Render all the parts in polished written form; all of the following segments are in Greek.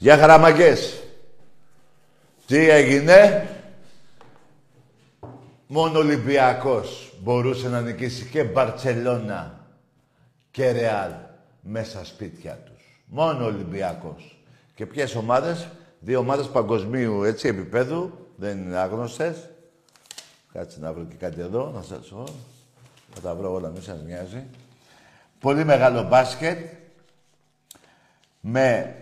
Για χαραμαγκές. Τι έγινε? Μόνο Ολυμπιακός μπορούσε να νικήσει και Μπαρσελόνα και Ρεάλ μέσα σπίτια τους. Μόνο Ολυμπιακός. Και ποιες ομάδες? Δύο ομάδες παγκοσμίου, έτσι, επίπεδου. Δεν είναι άγνωστες. Κάτσε να βρω και κάτι εδώ, να σας πω. Θα τα βρω όλα, μη σας νοιάζει. Πολύ μεγάλο μπάσκετ. Με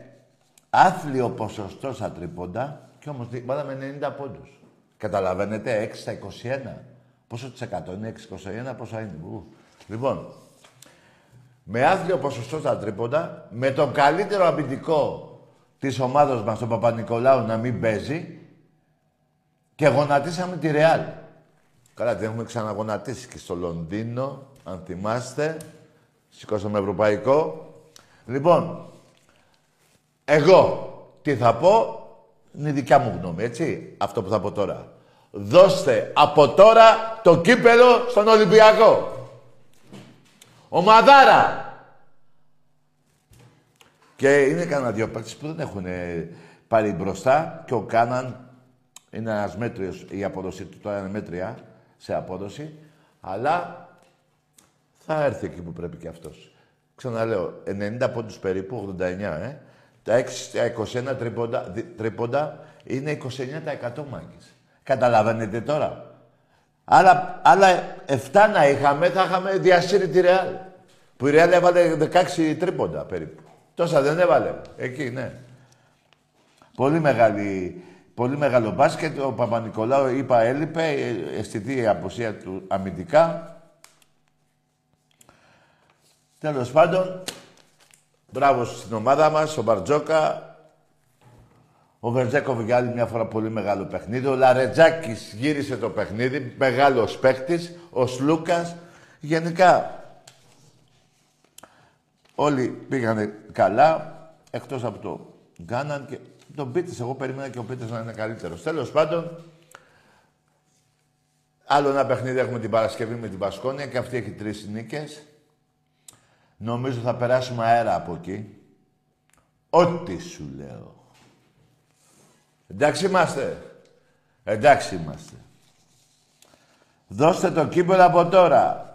άθλιο ποσοστό στα τρίποντα και όμως βάλαμε 90 πόντους. Καταλαβαίνετε, 6 στα 21. Πόσο της 100 είναι, 6-21, πόσα είναι. Λοιπόν, με άθλιο ποσοστό στα τρίποντα, με τον καλύτερο αμυντικό της ομάδας μας, τον Παπανικολάου, να μην παίζει και γονατίσαμε τη Ρεάλ. Καλά, την έχουμε ξαναγονατίσει και στο Λονδίνο, αν θυμάστε. Σηκώσαμε ευρωπαϊκό. Λοιπόν, εγώ τι θα πω, είναι η δικιά μου γνώμη, έτσι, αυτό που θα πω τώρα. Δώστε από τώρα το κύπελο στον Ολυμπιακό. Ομαδάρα! Και είναι κανένα δυο παίκτες που δεν έχουν πάρει μπροστά και ο Κάναν είναι ένας μέτριος, η απόδοση του τώρα είναι μέτρια σε απόδοση, αλλά θα έρθει εκεί που πρέπει και αυτός. Ξαναλέω, 90 πόντους περίπου, 89, Τα 21 τρίποντα είναι 29% μάγκες. Καταλαβαίνετε τώρα. Άλλα 7 να είχαμε, θα είχαμε διασύρει τη Ρεάλ. Που η Ρεάλ έβαλε 16 τρίποντα περίπου. Τόσα δεν έβαλε. Εκεί, ναι. Πολύ μεγάλο μπάσκετ. Ο Παπανικολάου, είπα, έλειπε. Αισθητή η απουσία του αμυντικά. Τέλος πάντων, μπράβο στην ομάδα μας, ο Μπαρτζόκα, ο Βερτζέκοβη για άλλη μια φορά πολύ μεγάλο παιχνίδι. Ο Λαρετζάκης γύρισε το παιχνίδι, μεγάλος παίκτης, ο Σλούκας. Γενικά, όλοι πήγανε καλά, εκτός από το Κάναν και τον Πίτες. Εγώ περίμενα και ο Πίτες να είναι καλύτερος. Τέλος πάντων, άλλο ένα παιχνίδι έχουμε την Παρασκευή με την Βασκονία και αυτή έχει 3 νίκες. Νομίζω θα περάσουμε αέρα από εκεί. Ό,τι σου λέω. Εντάξει είμαστε. Εντάξει είμαστε. Δώστε το κύπελο από τώρα.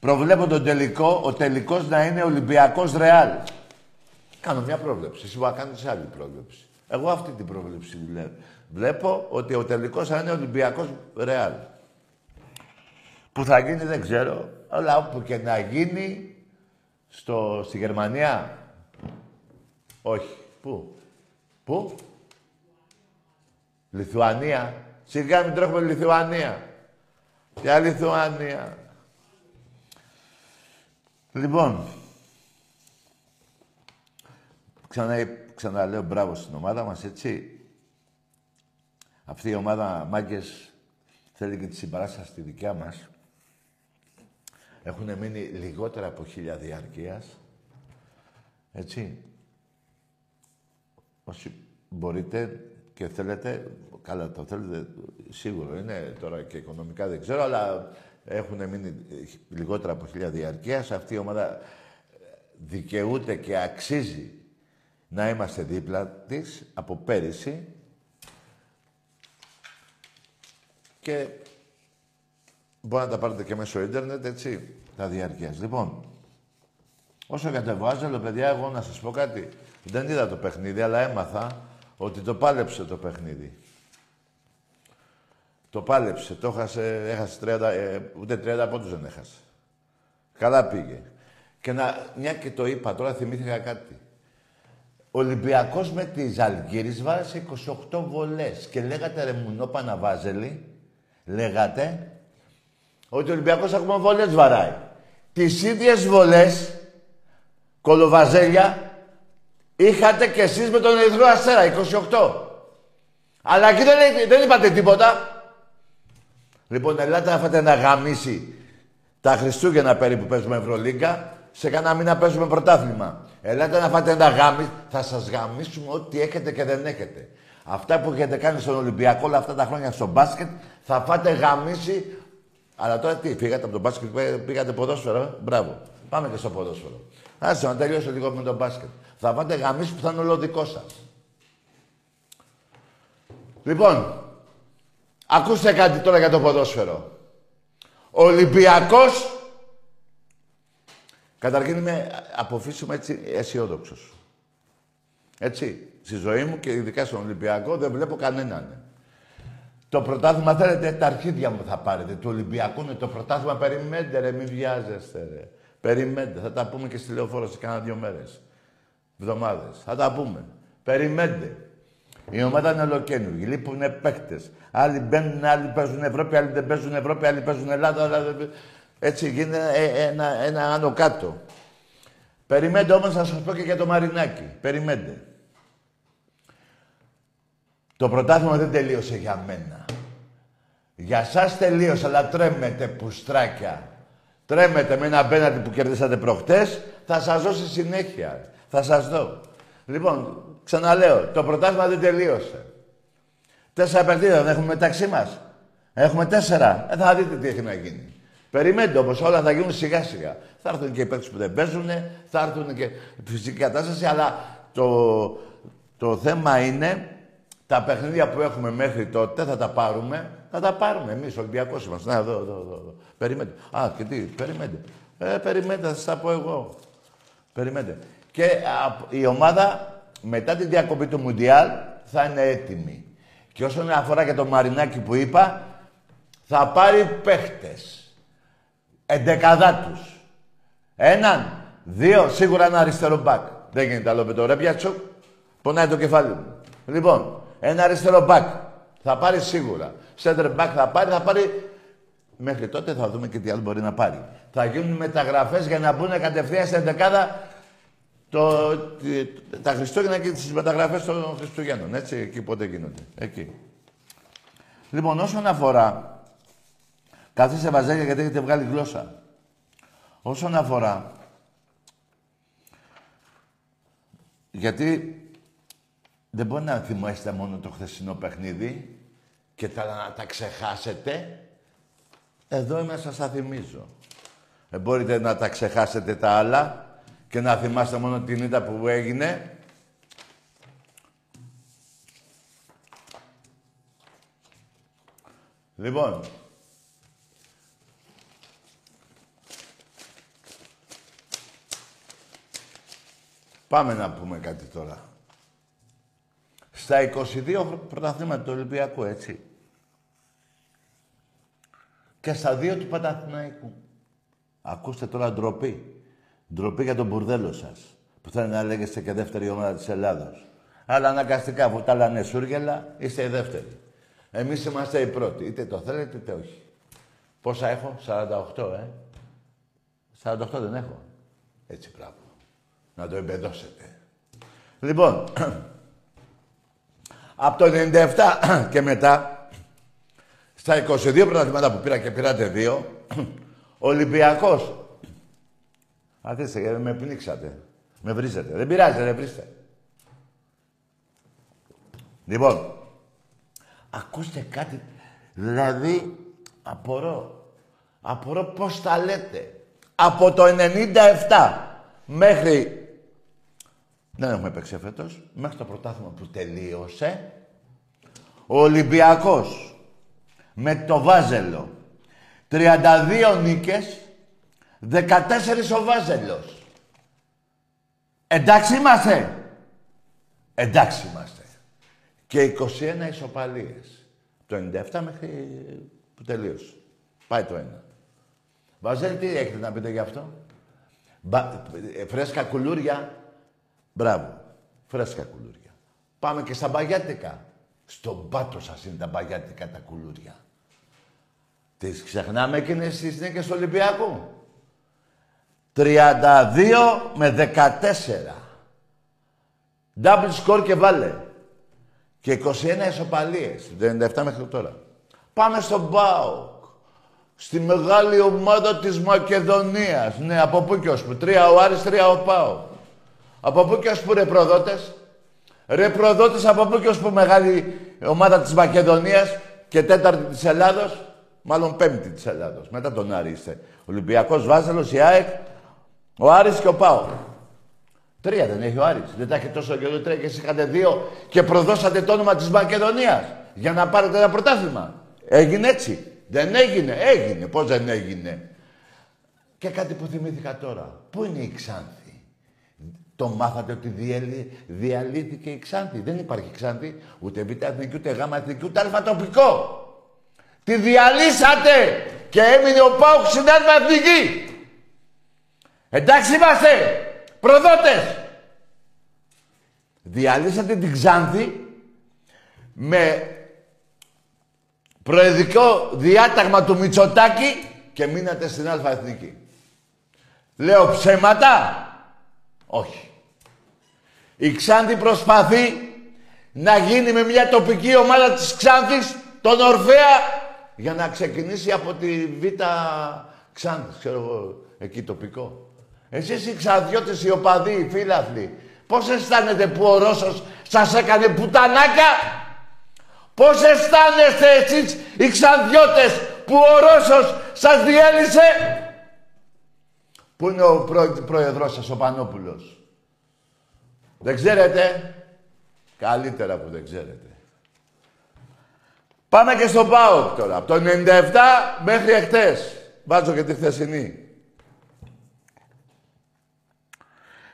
Προβλέπω τον τελικό, ο τελικός να είναι Ολυμπιακός Ρεάλ. Κάνω μια πρόβλεψη. Εσύ μπορεί να κάνεις άλλη πρόβλεψη. Εγώ αυτή την πρόβλεψη βλέπω ότι ο τελικός θα είναι Ολυμπιακός Ρεάλ. Που θα γίνει δεν ξέρω, αλλά όπου και να γίνει. Στη Γερμανία. Όχι. Πού. Λιθουανία. Σιγά μην τρέχουμε Λιθουανία. Ποια Λιθουανία. Λοιπόν. Ξαναλέω μπράβο στην ομάδα μας, έτσι. Αυτή η ομάδα, μάγκες, θέλει και τη συμπαράσταση στη δικιά μας. Έχουν μείνει λιγότερα από 1000 διαρκείας. Έτσι. Όσοι μπορείτε και θέλετε, καλά το θέλετε, σίγουρο είναι τώρα και οικονομικά δεν ξέρω, αλλά έχουν μείνει λιγότερα από 1000 διαρκείας. Αυτή η ομάδα δικαιούται και αξίζει να είμαστε δίπλα της από πέρυσι. Και μπορεί να τα πάρετε και μέσω ίντερνετ, έτσι, τα διαρκείας. Λοιπόν, όσο για το Βάζελο, παιδιά, εγώ να σας πω κάτι. Δεν είδα το παιχνίδι, αλλά έμαθα ότι το πάλεψε το παιχνίδι. Το πάλεψε, το έχασε 30, ούτε 30 πόντους δεν έχασε. Καλά πήγε. Και μια και το είπα, τώρα θυμήθηκα κάτι. Ο Ολυμπιακός με τη Ζαλγκίρις βάρεσε 28 βολές και λέγατε ρε μουνό Παναβάζελη, λέγατε ότι ο Ολυμπιακός ακόμα βολές βαράει. Τις ίδιες βολές, κολοβαζέλια, είχατε κι εσείς με τον Ερυθρό Αστέρα, 28. Αλλά εκεί δεν είπατε τίποτα. Λοιπόν, ελάτε αφάτε να γαμίσει τα Χριστούγεννα περίπου παίζουμε Ευρωλίγκα. Σε κανένα μήνα παίζουμε πρωτάθλημα. Ελάτε να φάτε ένα γάμι, θα σας γαμίσουμε ό,τι έχετε και δεν έχετε. Αυτά που έχετε κάνει στον Ολυμπιακό όλα αυτά τα χρόνια στο μπάσκετ, θα φάτε γαμίσει. Αλλά τώρα τι, φύγατε από το μπάσκετ, πήγατε ποδόσφαιρο. Μπράβο. Πάμε και στο ποδόσφαιρο. Άσε να τελειώσω λίγο με το μπάσκετ. Θα φάτε γαμίσει που θα είναι όλο δικό σας. Λοιπόν, ακούστε κάτι τώρα για το ποδόσφαιρο. Ο Ολυμπιακός. Καταρχήν είμαι από φύση μου έτσι αισιόδοξος. Έτσι, στη ζωή μου και ειδικά στον Ολυμπιακό δεν βλέπω κανέναν. Το πρωτάθλημα θέλετε, τα αρχίδια μου θα πάρετε. Του Ολυμπιακού είναι το πρωτάθλημα, περιμένετε ρε, μην βιάζεστε ρε. Περιμένετε, θα τα πούμε και στη Λεωφόρο σε κάνα 2 μέρες. Βδομάδες, θα τα πούμε. Περιμένετε. Η ομάδα είναι ολοκαίνουργη, λείπουνε παίκτες. Άλλοι μπαίνουν, άλλοι παίζουν Ευρώπη, άλλοι δεν παίζουν Ευρώπη, άλλοι παίζουν Ελλάδα. Έτσι γίνεται ένα άνω κάτω. Περιμένετε όμως να σας πω και για το Μαρινάκη. Περιμένετε. Το πρωτάθλημα δεν τελείωσε για μένα. Για σας τελείωσε, αλλά τρέμετε πουστράκια. Τρέμετε με ένα πέναντι που κερδίσατε προχτές. Θα σας δώσει συνέχεια. Θα σας δω. Λοιπόν, ξαναλέω, το πρωτάθλημα δεν τελείωσε. 4 παιχνίδια έχουμε μεταξύ μας. Έχουμε 4. Θα δείτε τι έχει να γίνει. Περιμένετε όμως, όλα θα γίνουν σιγά σιγά. Θα έρθουν και οι παίκτες που δεν παίζουν, θα έρθουν και η φυσική κατάσταση, αλλά το θέμα είναι τα παιχνίδια που έχουμε μέχρι τότε θα τα πάρουμε. Θα τα πάρουμε εμείς, Ολυμπιακός είμαστε. Να, εδώ. Περιμένετε. Α, και τι, περιμένετε. Περιμένετε, θα σας τα πω εγώ. Περιμένετε. Και η ομάδα μετά τη διακοπή του Μουντιάλ θα είναι έτοιμη. Και όσον αφορά και το Μαρινάκι που είπα, θα πάρει παίχτες. 11 τους. 1, 2, σίγουρα ένα αριστερό μπακ. Δεν γίνεται άλλο με το Ρεμπιάτσο. Πονάει το κεφάλι μου. Λοιπόν, ένα αριστερό μπακ. Θα πάρει σίγουρα. Σέντερ μπακ θα πάρει. Μέχρι τότε θα δούμε και τι άλλο μπορεί να πάρει. Θα γίνουν μεταγραφές για να μπουν κατευθείαν στην 11 τα Χριστούγεννα και τις μεταγραφές των Χριστουγέννων. Έτσι, εκεί πότε γίνονται. Εκεί. Λοιπόν, όσον αφορά. Καθίστε βαζέλια γιατί έχετε βγάλει γλώσσα. Όσον αφορά... Γιατί δεν μπορεί να θυμάστε μόνο το χθεσινό παιχνίδι και να τα ξεχάσετε. Εδώ είμαι να σας τα θυμίζω. Μπορείτε να τα ξεχάσετε τα άλλα και να θυμάστε μόνο την ήττα που έγινε. Λοιπόν... Πάμε να πούμε κάτι τώρα. Στα 22 πρωταθλήματα του Ολυμπιακού, έτσι. Και στα 2 του Παναθηναϊκού. Ακούστε τώρα ντροπή. Ντροπή για τον μπουρδέλο σας. Που θέλει να λέγεστε και δεύτερη ομάδα της Ελλάδος. Αλλά αναγκαστικά, αφού τα λένε σούργελα, είστε οι δεύτεροι. Εμείς είμαστε οι πρώτοι. Είτε το θέλετε, είτε όχι. Πόσα έχω, 48, 48 δεν έχω. Έτσι πράγμα. Να το εμπεδώσετε. Λοιπόν, από το 97 και μετά, στα 22 πρωταθλήματα που πήρα και πήρατε δύο, Ολυμπιακός. Αθήστε, γιατί με πνίξατε. Με βρίσετε. Δεν πειράζει, δεν βρίστε. Λοιπόν, ακούστε κάτι. Δηλαδή, απορώ πώς τα λέτε. Από το 97 μέχρι... Δεν έχουμε παίξει φέτος. Μέχρι το πρωτάθλημα που τελείωσε, ο Ολυμπιακός με το Βάζελο 32 νίκες, 14 ο Βάζελος. Εντάξει είμαστε. Εντάξει είμαστε. Και 21 ισοπαλίες. Το 97 μέχρι που τελείωσε. Πάει το ένα. Βαζέλ, τι έχετε να πείτε γι' αυτό? Φρέσκα κουλούρια. Μπράβο. Φρέσκα κουλούρια. Πάμε και στα μπαγιάτικα. Στον πάτο σας είναι τα μπαγιάτικα τα κουλούρια. Τις ξεχνάμε εκείνες τις νίκες του Ολυμπιακού. 32-14. Double score και βάλε. Και 21 ισοπαλίες. 97 μέχρι τώρα. Πάμε στον ΠΑΟΚ. Στη μεγάλη ομάδα της Μακεδονίας. Ναι, από πού και ως που. 3 ο Άρης, 3 ο ΠΑΟΚ. Από πού και ως που, ρε προδότες. Ρε προδότες, από πού και ως που μεγάλη ομάδα της Μακεδονίας και τέταρτη της Ελλάδος, μάλλον πέμπτη της Ελλάδος. Μετά τον Άρη είστε. Ολυμπιακός, Βάζελος, η ΑΕΚ, ο Άρης και ο ΠΑΟΚ. Τρία δεν έχει ο Άρης. Δεν τα έχει τόσο καιρό, τρία και εσείς είχατε δύο και προδώσατε το όνομα της Μακεδονίας για να πάρετε ένα πρωτάθλημα. Έγινε έτσι? Δεν έγινε? Έγινε. Πώς δεν έγινε? Και κάτι που θυμήθηκα τώρα. Πού είναι η Ξάνθη? Το μάθατε ότι διαλύθηκε η Ξάνθη. Δεν υπάρχει Ξάνθη, ούτε β' εθνική, ούτε γ' εθνική, ούτε α' τοπικό. Τη διαλύσατε και έμεινε ο ΠΑΟΚ στην α' εθνική. Εντάξει είμαστε, προδότες. Διαλύσατε την Ξάνθη με προεδρικό διάταγμα του Μητσοτάκη και μείνατε στην α' εθνική. Λέω ψέματα? Όχι. Η Ξάνθη προσπαθεί να γίνει με μια τοπική ομάδα της Ξάνθης, τον Ορφέα, για να ξεκινήσει από τη Β' Ξάνθης, ξέρω εγώ, εκεί τοπικό. Εσείς οι Ξανδιώτες, οι οπαδοί, οι φίλαθλοι, πώς αισθάνετε που ο Ρώσος σας έκανε πουτανάκα? Πώς αισθάνεστε εσείς οι Ξανδιώτες που ο Ρώσος σας διέλυσε? Πού είναι ο πρόεδρος σας, ο Πανόπουλος? Δεν ξέρετε. Καλύτερα που δεν ξέρετε. Πάμε και στο ΠΑΟΚ τώρα. Από το 97 μέχρι εχθές. Βάζω και τη χθεσινή.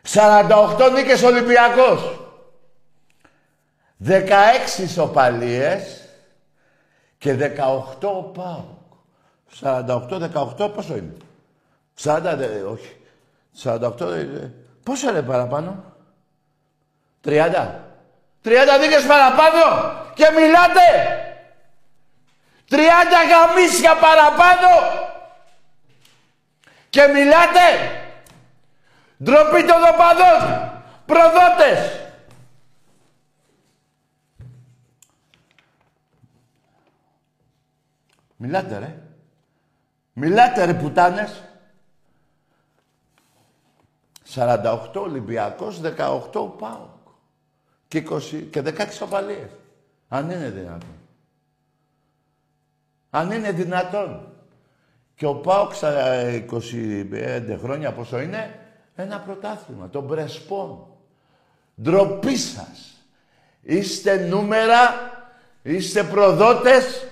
48 νίκες Ολυμπιακός. 16 ισοπαλίες και 18 ΠΑΟΚ. 48-18 πόσο είναι? 40, όχι. 48, πόσο ρε παραπάνω? 30. 30 δίκες παραπάνω και μιλάτε! 30 γαμίσια παραπάνω και μιλάτε! Ντροπή των οπαδών, προδότες! Μιλάτε ρε. Μιλάτε ρε πουτάνες. 48 Ολυμπιακός, 18 ΠΑΟΚ και 16 ισοπαλίες. Αν είναι δυνατόν. Αν είναι δυνατόν. Και ο ΠΑΟΚ στα 25 χρόνια, πόσο είναι, ένα πρωτάθλημα, τον Πρεσπών. Ντροπή σας. Είστε νούμερα, είστε προδότες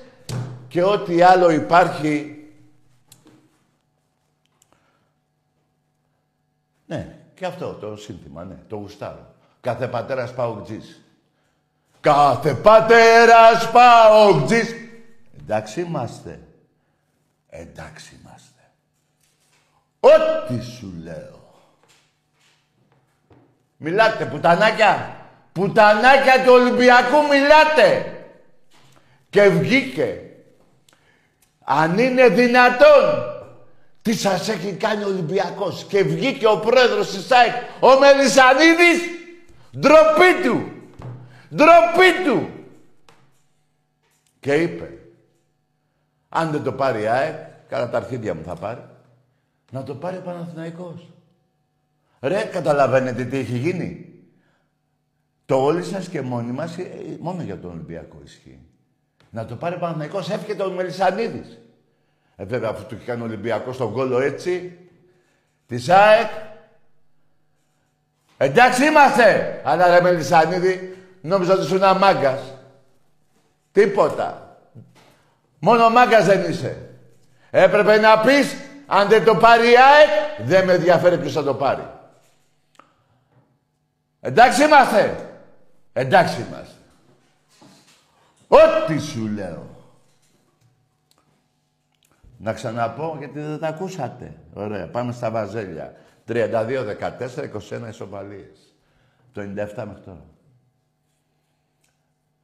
και ό,τι άλλο υπάρχει. Ναι, και αυτό το σύνθημα, ναι, το γουστάρω. Κάθε πατέρας ΠΑΟΚτζής. Κάθε πατέρας ΠΑΟΚτζής. Εντάξει είμαστε. Εντάξει είμαστε. Ό,τι σου λέω. Μιλάτε, πουτανάκια. Πουτανάκια του Ολυμπιακού μιλάτε. Και βγήκε. Αν είναι δυνατόν. Τι σας έχει κάνει ο Ολυμπιακός? Και βγήκε ο πρόεδρος της ΑΕΚ, ο Μελισσανίδης, Ντροπή του! Ντροπή του! Και είπε, αν δεν το πάρει η ΑΕΚ, κατά τα αρχίδια μου θα πάρει, να το πάρει ο Παναθηναϊκός. Ρε, καταλαβαίνετε τι έχει γίνει. Το όλοι σας και μόνοι μας, μόνο για τον Ολυμπιακό ισχύει. Να το πάρει ο Παναθηναϊκός, έφυγε ο Μελισσανίδης. Βέβαια, αφού του είχε κάνει ο Ολυμπιακός τον γκόλο έτσι, της ΑΕΚ, εντάξει είμαστε! Αλλά ρε Μελισσανίδη, νόμιζα ότι ήσουν μάγκας. Τίποτα. Μόνο μάγκας δεν είσαι. Έπρεπε να πεις, αν δεν το πάρει η ΑΕΚ, δεν με ενδιαφέρει ποιος θα το πάρει. Εντάξει είμαστε! Εντάξει είμαστε. Ό,τι σου λέω. Να ξαναπώ, γιατί δεν τα ακούσατε. Ωραία, πάμε στα βαζέλια. 32-14-21 ισοπαλίες. Το 97 μέχρι τώρα.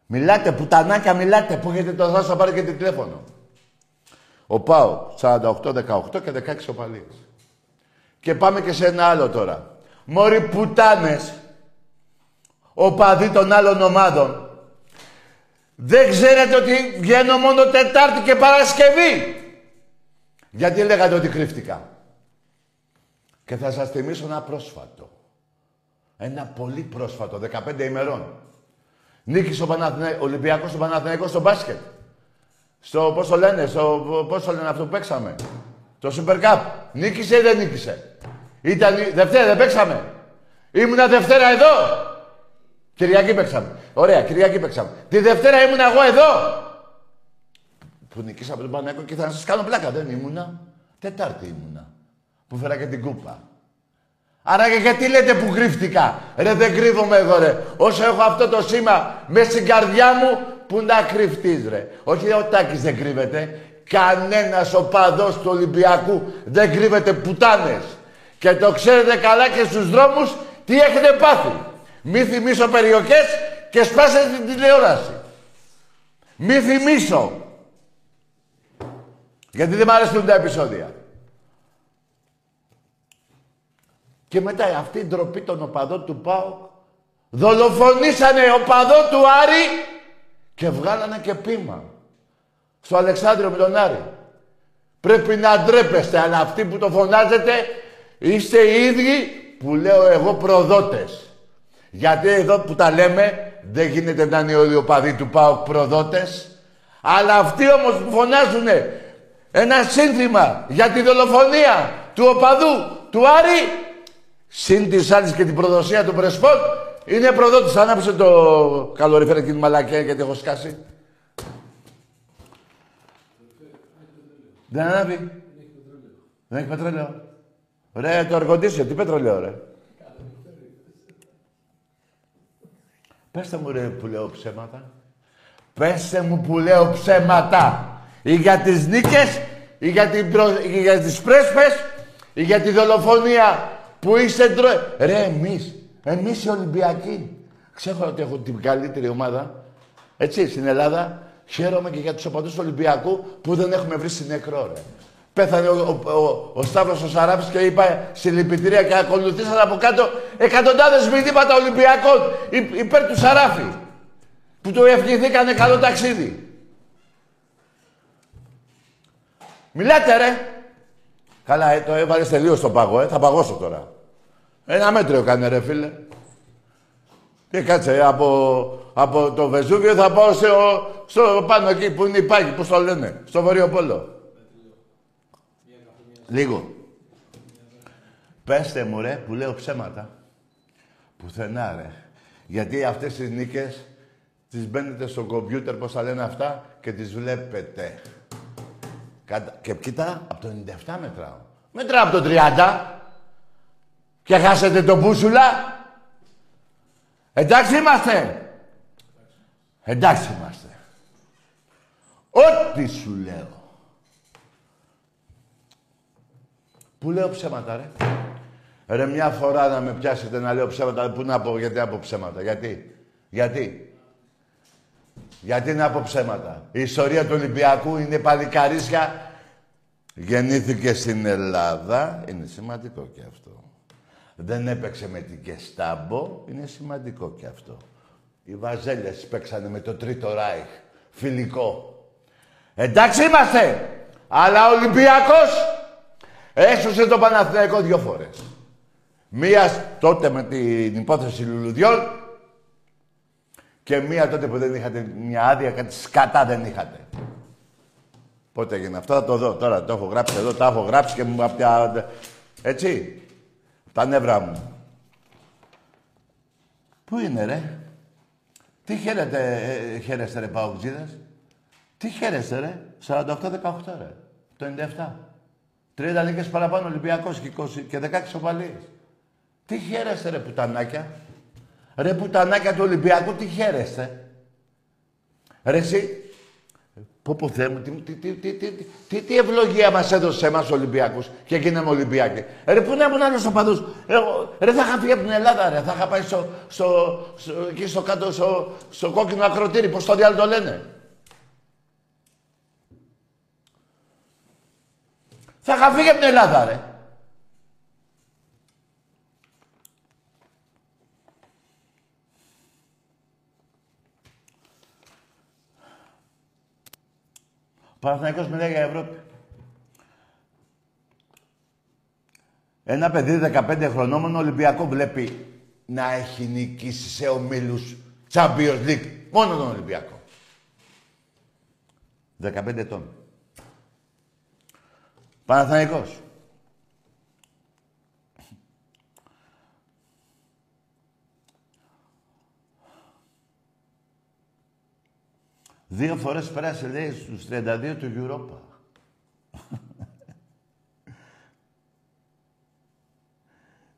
Μιλάτε, πουτανάκια, μιλάτε. Πού έχετε το δράσο, πάρετε και τηλέφωνο. Ο ΠΑΟΚ, 48-18 και 16 ισοπαλίες. Και πάμε και σε ένα άλλο τώρα. Μωρί πουτάνες, οπαδοί των άλλων ομάδων. Δεν ξέρετε ότι βγαίνω μόνο Τετάρτη και Παρασκευή. Γιατί λέγατε ότι κρύφτηκα. Και θα σας θυμίσω ένα πρόσφατο. Ένα πολύ πρόσφατο, 15 ημερών. Νίκησε ο Ολυμπιακός στον Παναθηναϊκό στο μπάσκετ. Στο, πώς το λένε, αυτό που παίξαμε. Το Super Cup. Νίκησε ή δεν νίκησε. Ήταν Δευτέρα, δεν παίξαμε. Ήμουνα Δευτέρα εδώ. Κυριακή παίξαμε. Ωραία, Κυριακή παίξαμε. Τη Δευτέρα ήμουνα εγώ εδώ. Που νικήσαμε τον Παναθηναϊκό και θα σας κάνω πλάκα. Δεν ήμουνα. Τετάρτη ήμουνα. Που φέρα και την κούπα. Άρα και γιατί λέτε που κρύφτηκα. Ρε δεν κρύβομαι εγώ ρε. Όσο έχω αυτό το σήμα μέσα στην καρδιά μου, που να κρυφτείς ρε. Όχι ο Τάκης δεν κρύβεται. Κανένας οπαδός του Ολυμπιακού δεν κρύβεται, πουτάνες. Και το ξέρετε καλά και στους δρόμους τι έχετε πάθει. Μη θυμίσω περιοχές και σπάσετε την τηλεόραση. Μη θυμίσω. Γιατί δεν μ' αρέσουν τα επεισόδια. Και μετά αυτή η ντροπή των οπαδών του ΠΑΟΚ, δολοφονήσανε οπαδό του Άρη και βγάλανε και πείμα. Στο Αλεξάνδριο με τον Άρη. Πρέπει να ντρέπεστε, αλλά αυτοί που το φωνάζετε είστε οι ίδιοι που λέω εγώ προδότες. Γιατί εδώ που τα λέμε δεν γίνεται να είναι όλοι οπαδοί του ΠΑΟΚ προδότες, αλλά αυτοί όμως που φωνάζουνε ένα σύνθημα για τη δολοφονία του οπαδού του Άρη, συν της άλλης και την προδοσία του Πρεσπότ, είναι προδότης. Άναψε το καλοριφέρα και την μαλακιά, γιατί έχω σκάσει. Δεν ανάβει. Δεν έχει πετρέλαιο. Ρε, το αργοντήσιο. Τι πετρέλαιο, ρε. Πέστε μου, ρε, που λέω ψέματα. Πέστε μου που λέω ψέματα. Ή για τις νίκες, ή για τις πρέσπες, ή για τη δολοφονία που είστε Ρε, εμείς οι Ολυμπιακοί. Ξέρω ότι έχω την καλύτερη ομάδα, έτσι, στην Ελλάδα. Χαίρομαι και για τους οπαδούς του Ολυμπιακού που δεν έχουμε βρει συνεκρό, ρε. Πέθανε ο Σταύρος ο Σαράφης και είπα συλληπιτήρια και ακολουθήσαν από κάτω εκατοντάδες μηνύματα Ολυμπιακών υπέρ του Σαράφη. Που του ευχηθήκανε καλό ταξίδι. Μιλάτε, ρε! Καλά, το έβαλες τελείως στον παγό, θα παγώσω τώρα. Ένα μέτριο κάνε, ρε, φίλε. Και κάτσε, από το Βεζούβιο θα πάω στο πάνω εκεί που είναι η Πάγη, πώς το λένε, στο Βορείο Πόλο. Λίγο. Πέστε μου, ρε, που λέω ψέματα. Πουθενά, ρε. Γιατί αυτές τις νίκες τις μπαίνετε στο κομπιούτερ, πώς τα λένε αυτά, και τις βλέπετε. Και κοίτα, από το 97 μετράω. Μετράω από το 30. Και χάσετε τον μπούσουλα. Εντάξει είμαστε. Εντάξει είμαστε. Ό,τι σου λέω. Που λέω ψέματα, ρε. Ρε, μια φορά να με πιάσετε να λέω ψέματα. Πού να πω γιατί από ψέματα. Γιατί να πω ψέματα. Η ιστορία του Ολυμπιακού είναι παλικαρίσια. Γεννήθηκε στην Ελλάδα. Είναι σημαντικό και αυτό. δεν έπαιξε με την Κεστάμπο, είναι σημαντικό και αυτό. Οι Βαζέλες παίξανε με το Τρίτο Ράιχ, φιλικό. Εντάξει είμαστε, αλλά ο Ολυμπιακός έσωσε το Παναθηναϊκό 2 φορές. Μία τότε με την υπόθεση λουλουδιών και μία τότε που δεν είχατε μια άδεια, κάτι σκατά δεν είχατε. Πότε έγινε αυτό, θα το δω τώρα, το έχω γράψει εδώ, τα έχω γράψει και μου απ' έτσι, τα νεύρα μου. Πού είναι ρε, τι χαίρεστε ρε Παοκτζίδες, τι χαίρεστε ρε, 48-18 ρε, το 97. 30 νίκες παραπάνω Ολυμπιακός και 20 και 16 σοπαλίες. Τι χαίρεστε ρε πουτανάκια, ρε πουτανάκια του Ολυμπιακού, τι χαίρεστε. Ρε εσύ, πω πω Θεέ μου, τι ευλογία μας έδωσε εμάς ο Ολυμπιακός και γίναμε Ολυμπιακοί. Ρε πού να ήμουν άλλος οπαδός, ρε θα είχα φύγει από την Ελλάδα ρε, θα είχα πάει εκεί στο κάτω, στο κόκκινο ακροτήρι, πως το διάλειμμα το λένε. Θα είχα φύγει από την Ελλάδα ρε. Παναθηναϊκός μιλάει για Ευρώπη. Ένα παιδί 15 χρονών Ολυμπιακό βλέπει να έχει νικήσει σε ομίλους Champions League. Μόνο τον Ολυμπιακό. 15 ετών. Παναθηναϊκός. Δύο φορές πέρασε, λέει, στους 32 του Europa.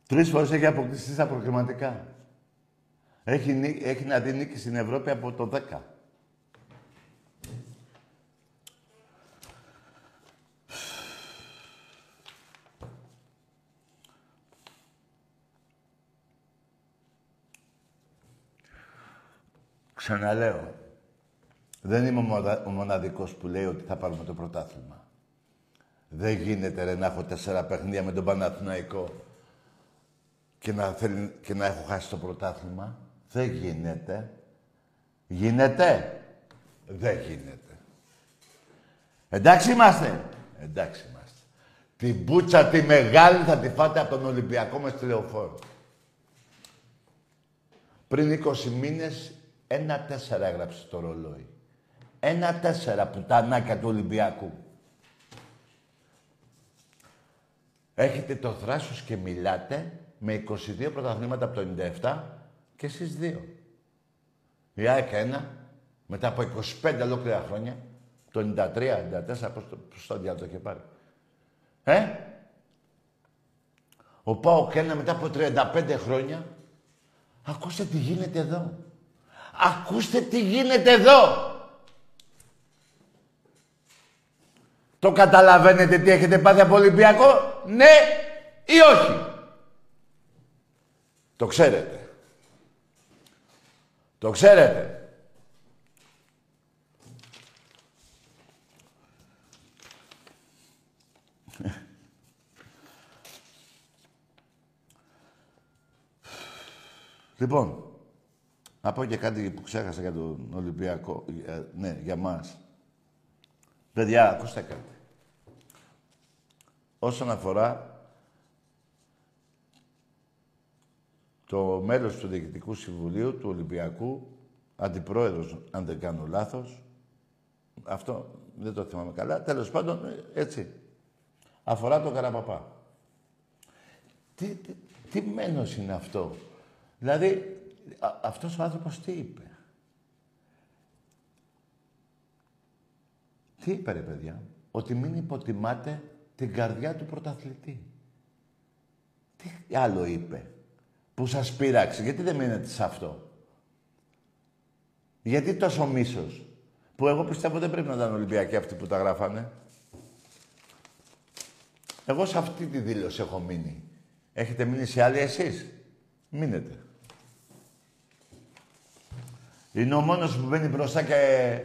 Τρεις φορές έχει αποκλειστεί στα προκριματικά. Έχει να δει νίκη στην Ευρώπη από το 10. Ξαναλέω. Δεν είμαι ο μοναδικός που λέει ότι θα πάρουμε το πρωτάθλημα. Δεν γίνεται ρε να έχω 4 παιχνίδια με τον Παναθηναϊκό και να έχω χάσει το πρωτάθλημα. Δεν γίνεται. Γίνεται. Δεν γίνεται. Εντάξει είμαστε. Εντάξει είμαστε. Την μπούτσα τη μεγάλη θα τη φάτε από τον Ολυμπιακό με στυλεοφόρο. Πριν 20 μήνες 1-4 έγραψε το ρολόι. 1-4 πουτανάκια του Ολυμπιακού. Έχετε το θράσος και μιλάτε με 22 πρωταθλήματα από το 97 και εσείς 2. Η ΑΕΚ 1, μετά από 25 ολόκληρα χρόνια, το 93-94, πώς το διάλογο είχε πάρει. Ο ΠΑΟΚ 1 μετά από 35 χρόνια. Ακούστε τι γίνεται εδώ. Ακούστε τι γίνεται εδώ. Το καταλαβαίνετε τι έχετε πάθει από Ολυμπιακό, ναι ή όχι. Το ξέρετε. Το ξέρετε. Λοιπόν, να πω και κάτι που ξέχασα για τον Ολυμπιακό, ναι, για μας. Παιδιά, ακούστε κάτι. Όσον αφορά το μέλος του Διοικητικού Συμβουλίου του Ολυμπιακού, αντιπρόεδρος, αν δεν κάνω λάθος, αυτό δεν το θυμάμαι καλά, τέλος πάντων, έτσι, αφορά τον Καραπαπά. Τι μένος είναι αυτό. Δηλαδή, αυτός ο άνθρωπος τι είπε. Τι είπε ρε παιδιά, ότι μην υποτιμάτε την καρδιά του πρωταθλητή. Τι άλλο είπε που σας πείραξε, γιατί δεν μείνετε σε αυτό. Γιατί τόσο μίσος, που εγώ πιστεύω δεν πρέπει να ήταν Ολυμπιακοί αυτοί που τα γράφανε. Εγώ σε αυτή τη δήλωση έχω μείνει. Έχετε μείνει σε άλλη εσείς. Μείνετε. Είναι ο μόνος που μπαίνει μπροστά και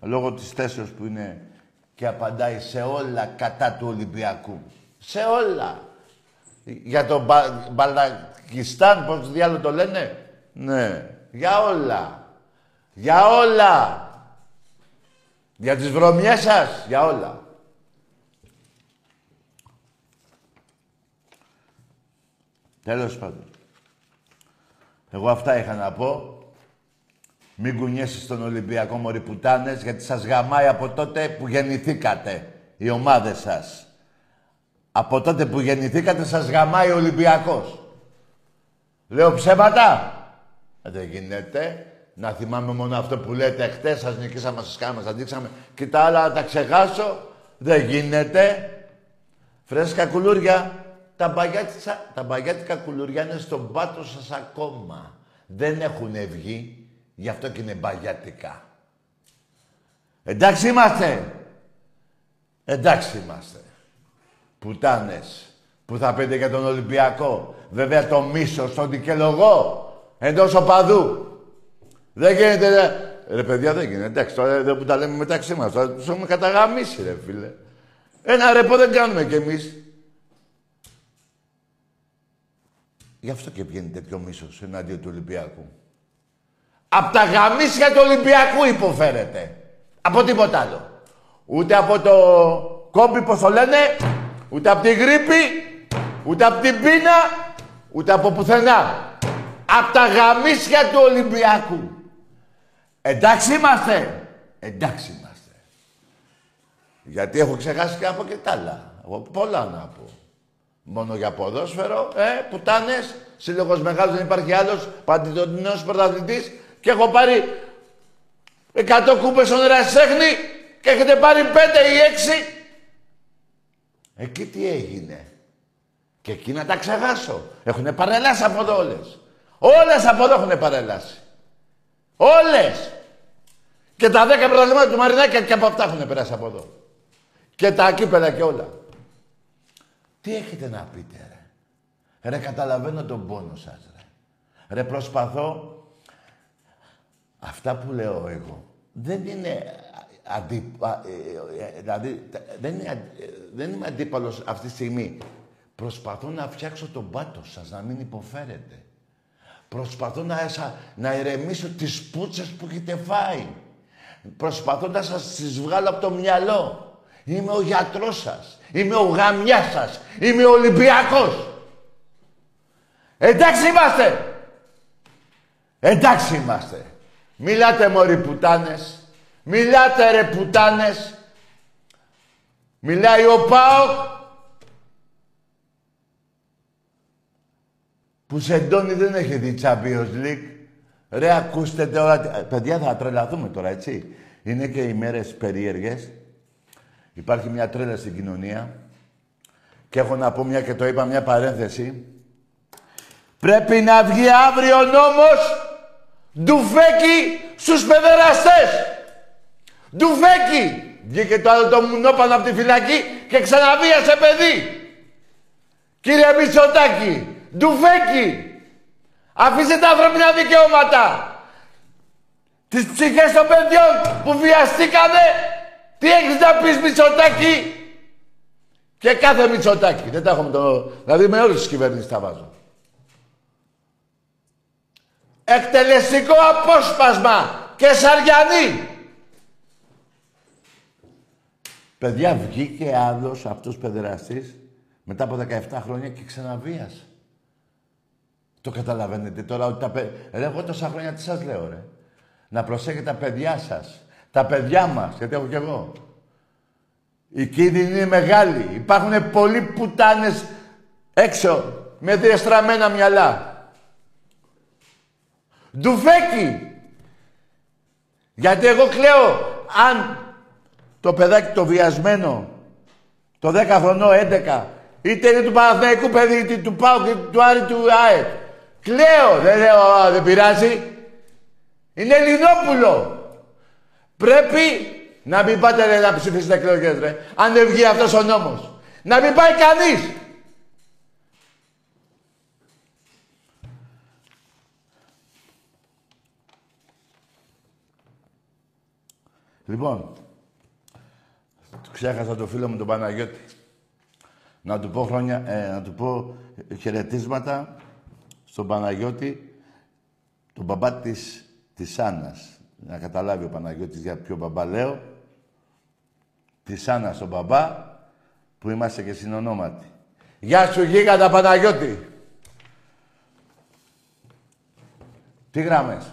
λόγω της θέσεως που είναι και απαντάει σε όλα κατά του Ολυμπιακού. Σε όλα. Για τον Μπαλακιστάν, πώς διάλογο το λένε. Ναι. Για όλα. Για όλα. Για τις βρωμιές σας. Για όλα. Τέλος πάντων. Εγώ αυτά είχα να πω. Μην κουνιέσεις στον Ολυμπιακό, μωρί πουτάνες, γιατί σας γαμάει από τότε που γεννηθήκατε οι ομάδες σας. Από τότε που γεννηθήκατε σας γαμάει ο Ολυμπιακός. Λέω ψέματα. Δεν γίνεται. Να θυμάμαι μόνο αυτό που λέτε χτες. Σας νικήσαμε, σας κάναμε, σας δείξαμε. Και τα άλλα να τα ξεχάσω. Δεν γίνεται. Φρέσκα κουλούρια. Τα μπαγιάτικα κουλούρια είναι στον πάτο σας ακόμα. Δεν έχουν βγει. Γι' αυτό και είναι μπαγιάτικα. Εντάξει είμαστε. Εντάξει είμαστε. Πουτάνες. Που θα πείτε για τον Ολυμπιακό. Βέβαια το μίσος, τον δικαιολογώ. Εντός οπαδού. Δεν γίνεται, ρε παιδιά, δεν γίνεται. Εντάξει, τώρα δεν που τα λέμε μεταξύ μας. Τώρα τους έχουμε καταγαμίσει, ρε φίλε. Ένα ρεπό δεν κάνουμε κι εμείς. Γι' αυτό και βγαίνει τέτοιο μίσος εναντίον του Ολυμπιακού. Απ' τα γαμίσια του Ολυμπιακού υποφέρεται. Από τίποτα άλλο. Ούτε από το κόμπι, πώς το λένε, ούτε από τη γρίπη, ούτε από την πείνα, ούτε από πουθενά. Απ' τα γαμίσια του Ολυμπιακού. Εντάξει είμαστε. Εντάξει είμαστε. Γιατί έχω ξεχάσει και από και τα άλλα. Έχω πολλά να πω. Μόνο για ποδόσφαιρο, πουτάνες, σύλλογος μεγάλος, δεν υπάρχει άλλος, παντιτωτινός πρωταθλητής και έχω πάρει 100 κούπες στον Ερασιτέχνη και έχετε πάρει 5 ή 6. Εκεί τι έγινε. Και εκεί να τα ξεχάσω. Έχουνε παρελάσει από εδώ όλες. Όλες από εδώ έχουνε παρελάσει. Όλες. Και τα 10 προβλήματα του Μαρινάκια και από αυτά έχουνε περάσει από εδώ. Και τα κύπελα και όλα. Τι έχετε να πείτε, ρε. Ρε, καταλαβαίνω τον πόνο σας, ρε. Ρε, προσπαθώ. Αυτά που λέω εγώ δεν είναι δηλαδή, δεν είμαι αντίπαλος αυτή τη στιγμή. Προσπαθώ να φτιάξω τον πάτο σας, να μην υποφέρετε. Προσπαθώ να ηρεμήσω τις πούτσες που έχετε φάει. Προσπαθώ να σας τις βγάλω από το μυαλό. Είμαι ο γιατρός σας. Είμαι ο γαμιάς σας. Είμαι ο Ολυμπιακός. Εντάξει είμαστε. Εντάξει είμαστε. Μιλάτε μωρί πουτάνες. Μιλάτε ρε πουτάνες. Μιλάει ο ΠΑΟΚ. Που Σεντώνη δεν έχει δει Champions League. Ρε ακούστε τώρα. Παιδιά θα τρελαθούμε τώρα έτσι. Είναι και οι μέρες περίεργες. Υπάρχει μια τρέλα στην κοινωνία. Και έχω να πω μια και το είπα μια παρένθεση. Πρέπει να βγει αύριο νόμος ντουφέκι στους παιδεραστές. Ντουφέκι. Βγήκε το άλλο το μουνόπανο από τη φυλακή και ξαναβίασε παιδί. Κύριε Μητσοτάκη. Ντουφέκι! Αφήστε τα ανθρώπινα δικαιώματα! Τις ψυχές των παιδιών που βιαστήκανε, τι έχεις να πεις Μητσοτάκη! Και κάθε Μητσοτάκη, δεν τα έχω με το... Δηλαδή με όλες τις κυβερνήσεις τα βάζω. Εκτελεστικό απόσπασμα και Σαριανή! Παιδιά, βγήκε άλλος αυτός παιδεραστής μετά από 17 χρόνια και ξαναβίασε. Το καταλαβαίνετε τώρα ότι τα παιδιά... Ρε, εγώ τόσα χρόνια τι σας λέω, ρε. Να προσέχετε τα παιδιά σας. Τα παιδιά μας, γιατί έχω κι εγώ. Οι κίνδυνοι είναι μεγάλοι. Υπάρχουν πολλοί πουτάνες έξω με διεστραμμένα μυαλά. Ντουφέκι! Γιατί εγώ κλαίω αν το παιδάκι το βιασμένο, το 10 χρονών, 11, είτε είναι του Παναθηναϊκού παιδί, είτε του ΠΑΟΚ, είτε του Άρη, του ΑΕΚ. Κλαίω, δεν λέω, δεν πειράζει. Είναι Ελληνόπουλο. Πρέπει να μην πάτε ρε, να ψηφίσετε εκλογές, ρε. Αν δεν βγει αυτός ο νόμος. Να μην πάει κανείς. Λοιπόν, ξέχασα τον φίλο μου τον Παναγιώτη. Να του πω, να του πω χαιρετίσματα στον Παναγιώτη, τον μπαμπά της Άννας. Να καταλάβει ο Παναγιώτης για ποιο μπαμπά λέω. Της Άννας τον μπαμπά, που είμαστε και συνονόματοι. Γεια σου γίγαντα Παναγιώτη! Τι γράμμες.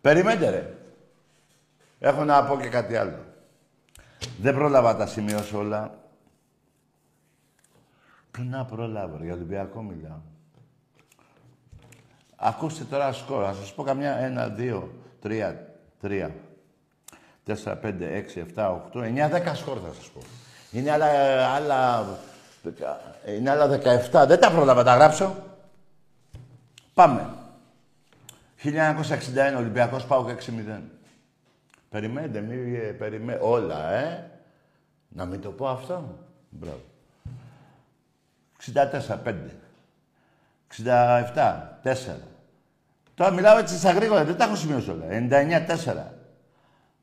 Περιμέντε ρε. Έχω να πω και κάτι άλλο. Δεν πρόλαβα τα σημειώσω όλα. Πού να προλάβω, για Ολυμπιακό μιλάω. Ακούστε τώρα σκορ, θα σας πω καμιά 1, 2, 3, 4, 5, 6, 7, 8, 9, 10 σκορ θα σας πω. Είναι άλλα 17, δεν τα πρόλαβα, τα γράψω. Πάμε. 1961, Ολυμπιακός ΠΑΟΚ 6-0. Περιμένετε, μην περιμένετε. Όλα, Να μην το πω αυτό. Μπράβο. 64, 5. 67, 4. Τώρα μιλάω έτσι στα γρήγορα, δεν τα έχω σημειώσει όλα. 99, 4.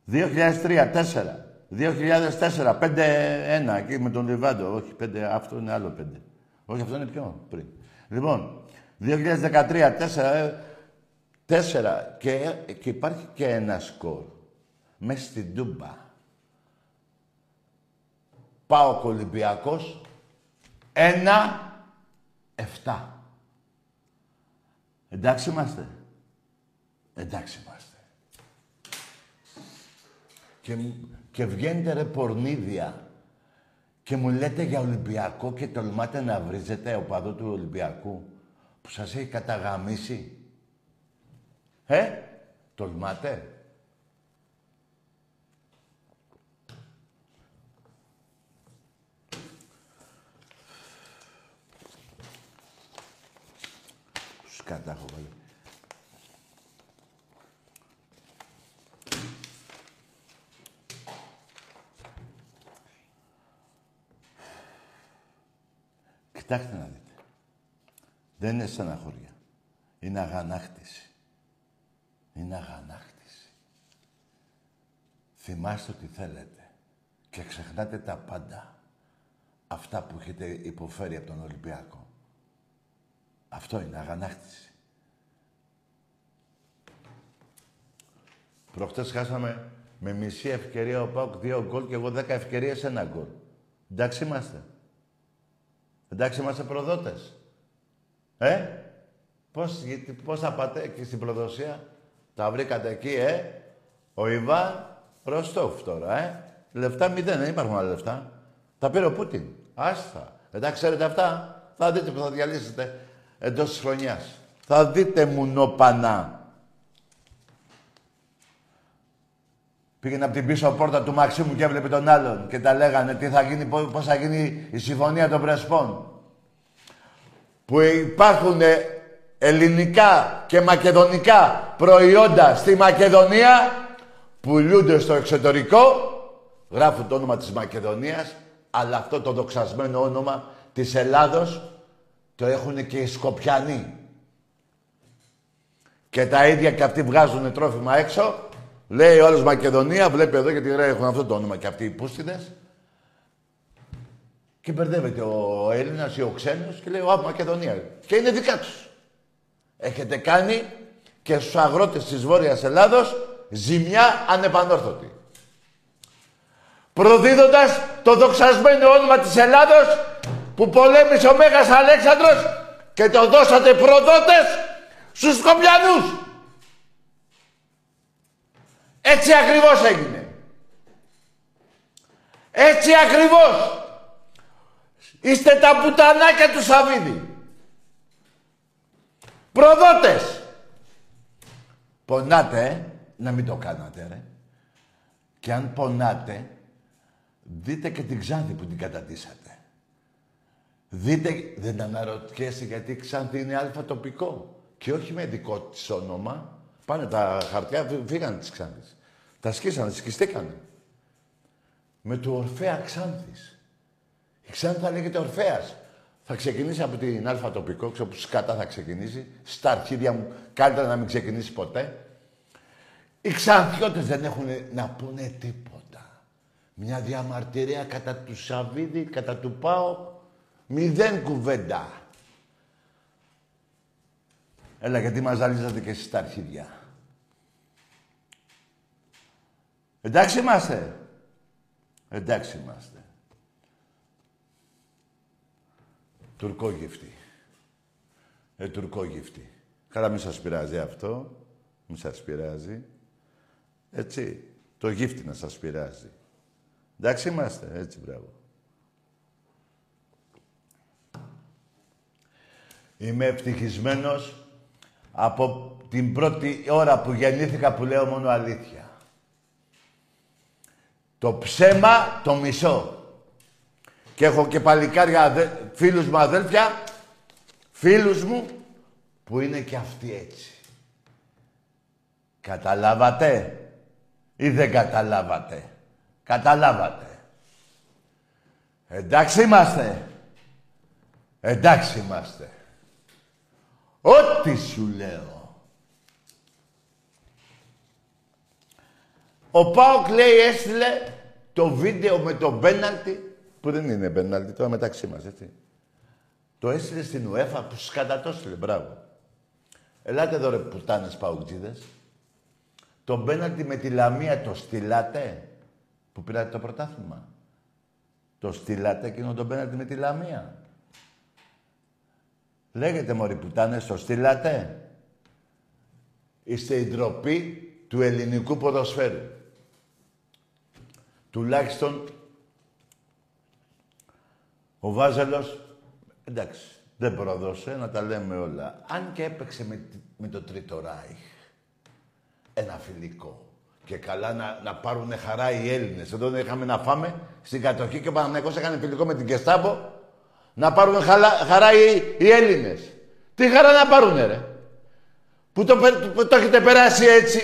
2003, 4. 2004, 5, 1. Εκεί με τον Λιβάντο. Όχι, 5, αυτό είναι άλλο 5. Όχι, αυτό είναι πιο πριν. Λοιπόν, 2013, 4. 4 και υπάρχει και ένα σκορ. Μέσα στην Τούμπα. ΠΑΟΚ Ολυμπιακός 1-7. Εντάξει είμαστε. Εντάξει είμαστε. Και βγαίνετε ρε πορνίδια. Και μου λέτε για Ολυμπιακό και τολμάτε να βρίζετε οπαδό του Ολυμπιακού που σας έχει καταγαμίσει. Τολμάτε. Τους κατάχω πάλι. Κοιτάξτε να δείτε. Δεν είναι στεναχώρια. Είναι αγανάκτηση. Είναι αγανάκτηση. Θυμάστε ότι θέλετε και ξεχνάτε τα πάντα. Αυτά που έχετε υποφέρει από τον Ολυμπιακό. Αυτό είναι αγανάκτηση. Προχτές χάσαμε με μισή ευκαιρία ο ΠΑΟΚ 2 γκολ και εγώ 10 ευκαιρίες 1 γκολ. Εντάξει είμαστε. Εντάξει είμαστε προδότες. Πώς θα πάτε εκεί στην προδοσία. Τα βρήκατε εκεί, Ο Ιβάν Ροστόφ τώρα, Λεφτά μηδέν, δεν υπάρχουν άλλα λεφτά. Τα πήρε ο Πούτιν. Άστα. Εντάξει, ξέρετε αυτά. Θα δείτε που θα διαλύσετε εντός της χρονιάς. Θα δείτε μουνόπανα. Πήγαινε από την πίσω πόρτα του Μαξίμου και έβλεπε τον άλλον. Και τα λέγανε τι θα γίνει, πώς θα γίνει η συμφωνία των Πρεσπών. Που υπάρχουν ελληνικά και μακεδονικά προϊόντα στη Μακεδονία πουλούνται στο εξωτερικό, γράφουν το όνομα της Μακεδονίας, αλλά αυτό το δοξασμένο όνομα της Ελλάδος το έχουν και οι Σκοπιανοί. Και τα ίδια και αυτοί βγάζουν τρόφιμα έξω, λέει όλος Μακεδονία, βλέπει εδώ γιατί έχουν αυτό το όνομα και αυτοί οι πούστιδες. Και μπερδεύεται ο Έλληνας ή ο ξένος και λέει «Α, Μακεδονία» και είναι δικά τους. Έχετε κάνει και στους αγρότες της Βόρειας Ελλάδος ζημιά ανεπανόρθωτη. Προδίδοντας το δοξασμένο όνομα της Ελλάδος που πολέμησε ο Μέγας Αλέξανδρος και το δώσατε προδότες στους Σκοπιανούς. Έτσι ακριβώς έγινε. Έτσι ακριβώς. Είστε τα πουτανάκια του Σαββίδη. Προδότες! Πονάτε, να μην το κάνατε, ρε. Και αν πονάτε, δείτε και την Ξάνθη που την κατατίσατε. Δείτε, δεν αναρωτιέσαι γιατί η Ξάνθη είναι αλφατοπικό. Και όχι με δικό της όνομα. Πάνε τα χαρτιά, φύγανε της Ξάνθης. Τα σκίσανε, σκιστήκανε. Με του Ορφέα Ξάνθης. Η Ξάνθη θα λέγεται Ορφέας. Θα ξεκινήσει από την αλφατοπικό, ξέρω που σκατά θα ξεκινήσει. Στα αρχίδια μου, καλύτερα να μην ξεκινήσει ποτέ. Οι Ξανθιώτες δεν έχουν να πούνε τίποτα. Μια διαμαρτυρία κατά του Σαββίδη, κατά του ΠΑΟΚ. Μηδέν κουβέντα. Έλα, γιατί μας ζαλίζατε και εσείς τα αρχίδια. Εντάξει είμαστε. Εντάξει είμαστε. Τουρκόγυφτη. Τουρκόγυφτη. Καλά, μην σας πειράζει αυτό. Μην σας πειράζει. Έτσι. Το γύφτη να σας πειράζει. Εντάξει είμαστε. Έτσι, μπράβο. Είμαι ευτυχισμένος από την πρώτη ώρα που γεννήθηκα που λέω μόνο αλήθεια. Το ψέμα το μισώ. Και έχω και παλικάρια, φίλους μου αδέλφια, φίλους μου, που είναι και αυτοί έτσι. Καταλάβατε ή δεν καταλάβατε? Καταλάβατε. Εντάξει είμαστε. Εντάξει είμαστε. Ό,τι σου λέω. Ο ΠΑΟΚ λέει έστειλε το βίντεο με το πέναλτι, που δεν είναι πέναλτι τώρα μεταξύ μας, έτσι. Το έστειλε στην UEFA που σας κατατόστηλε, μπράβο. Ελάτε εδώ ρε πουτάνες παουτζίδες. Το πέναλτι με τη Λαμία το στείλατε που πήρατε το πρωτάθλημα. Το στείλατε εκείνο το πέναλτι με τη Λαμία. Λέγεται μωρί πουτάνες, το στείλατε. Είστε η ντροπή του ελληνικού ποδοσφαίρου. Τουλάχιστον ο Βάζελος, εντάξει, δεν προδώσε, να τα λέμε όλα. Αν και έπαιξε με το Τρίτο Ράιχ ένα φιλικό. Και καλά να πάρουν χαρά οι Έλληνες. Εδώ δεν είχαμε να φάμε στην κατοχή και ο Παναθηναϊκός έκανε φιλικό με την Κεστάμπο. Να πάρουν χαρά οι Έλληνες. Τι χαρά να πάρουνε ρε. Που το έχετε περάσει έτσι.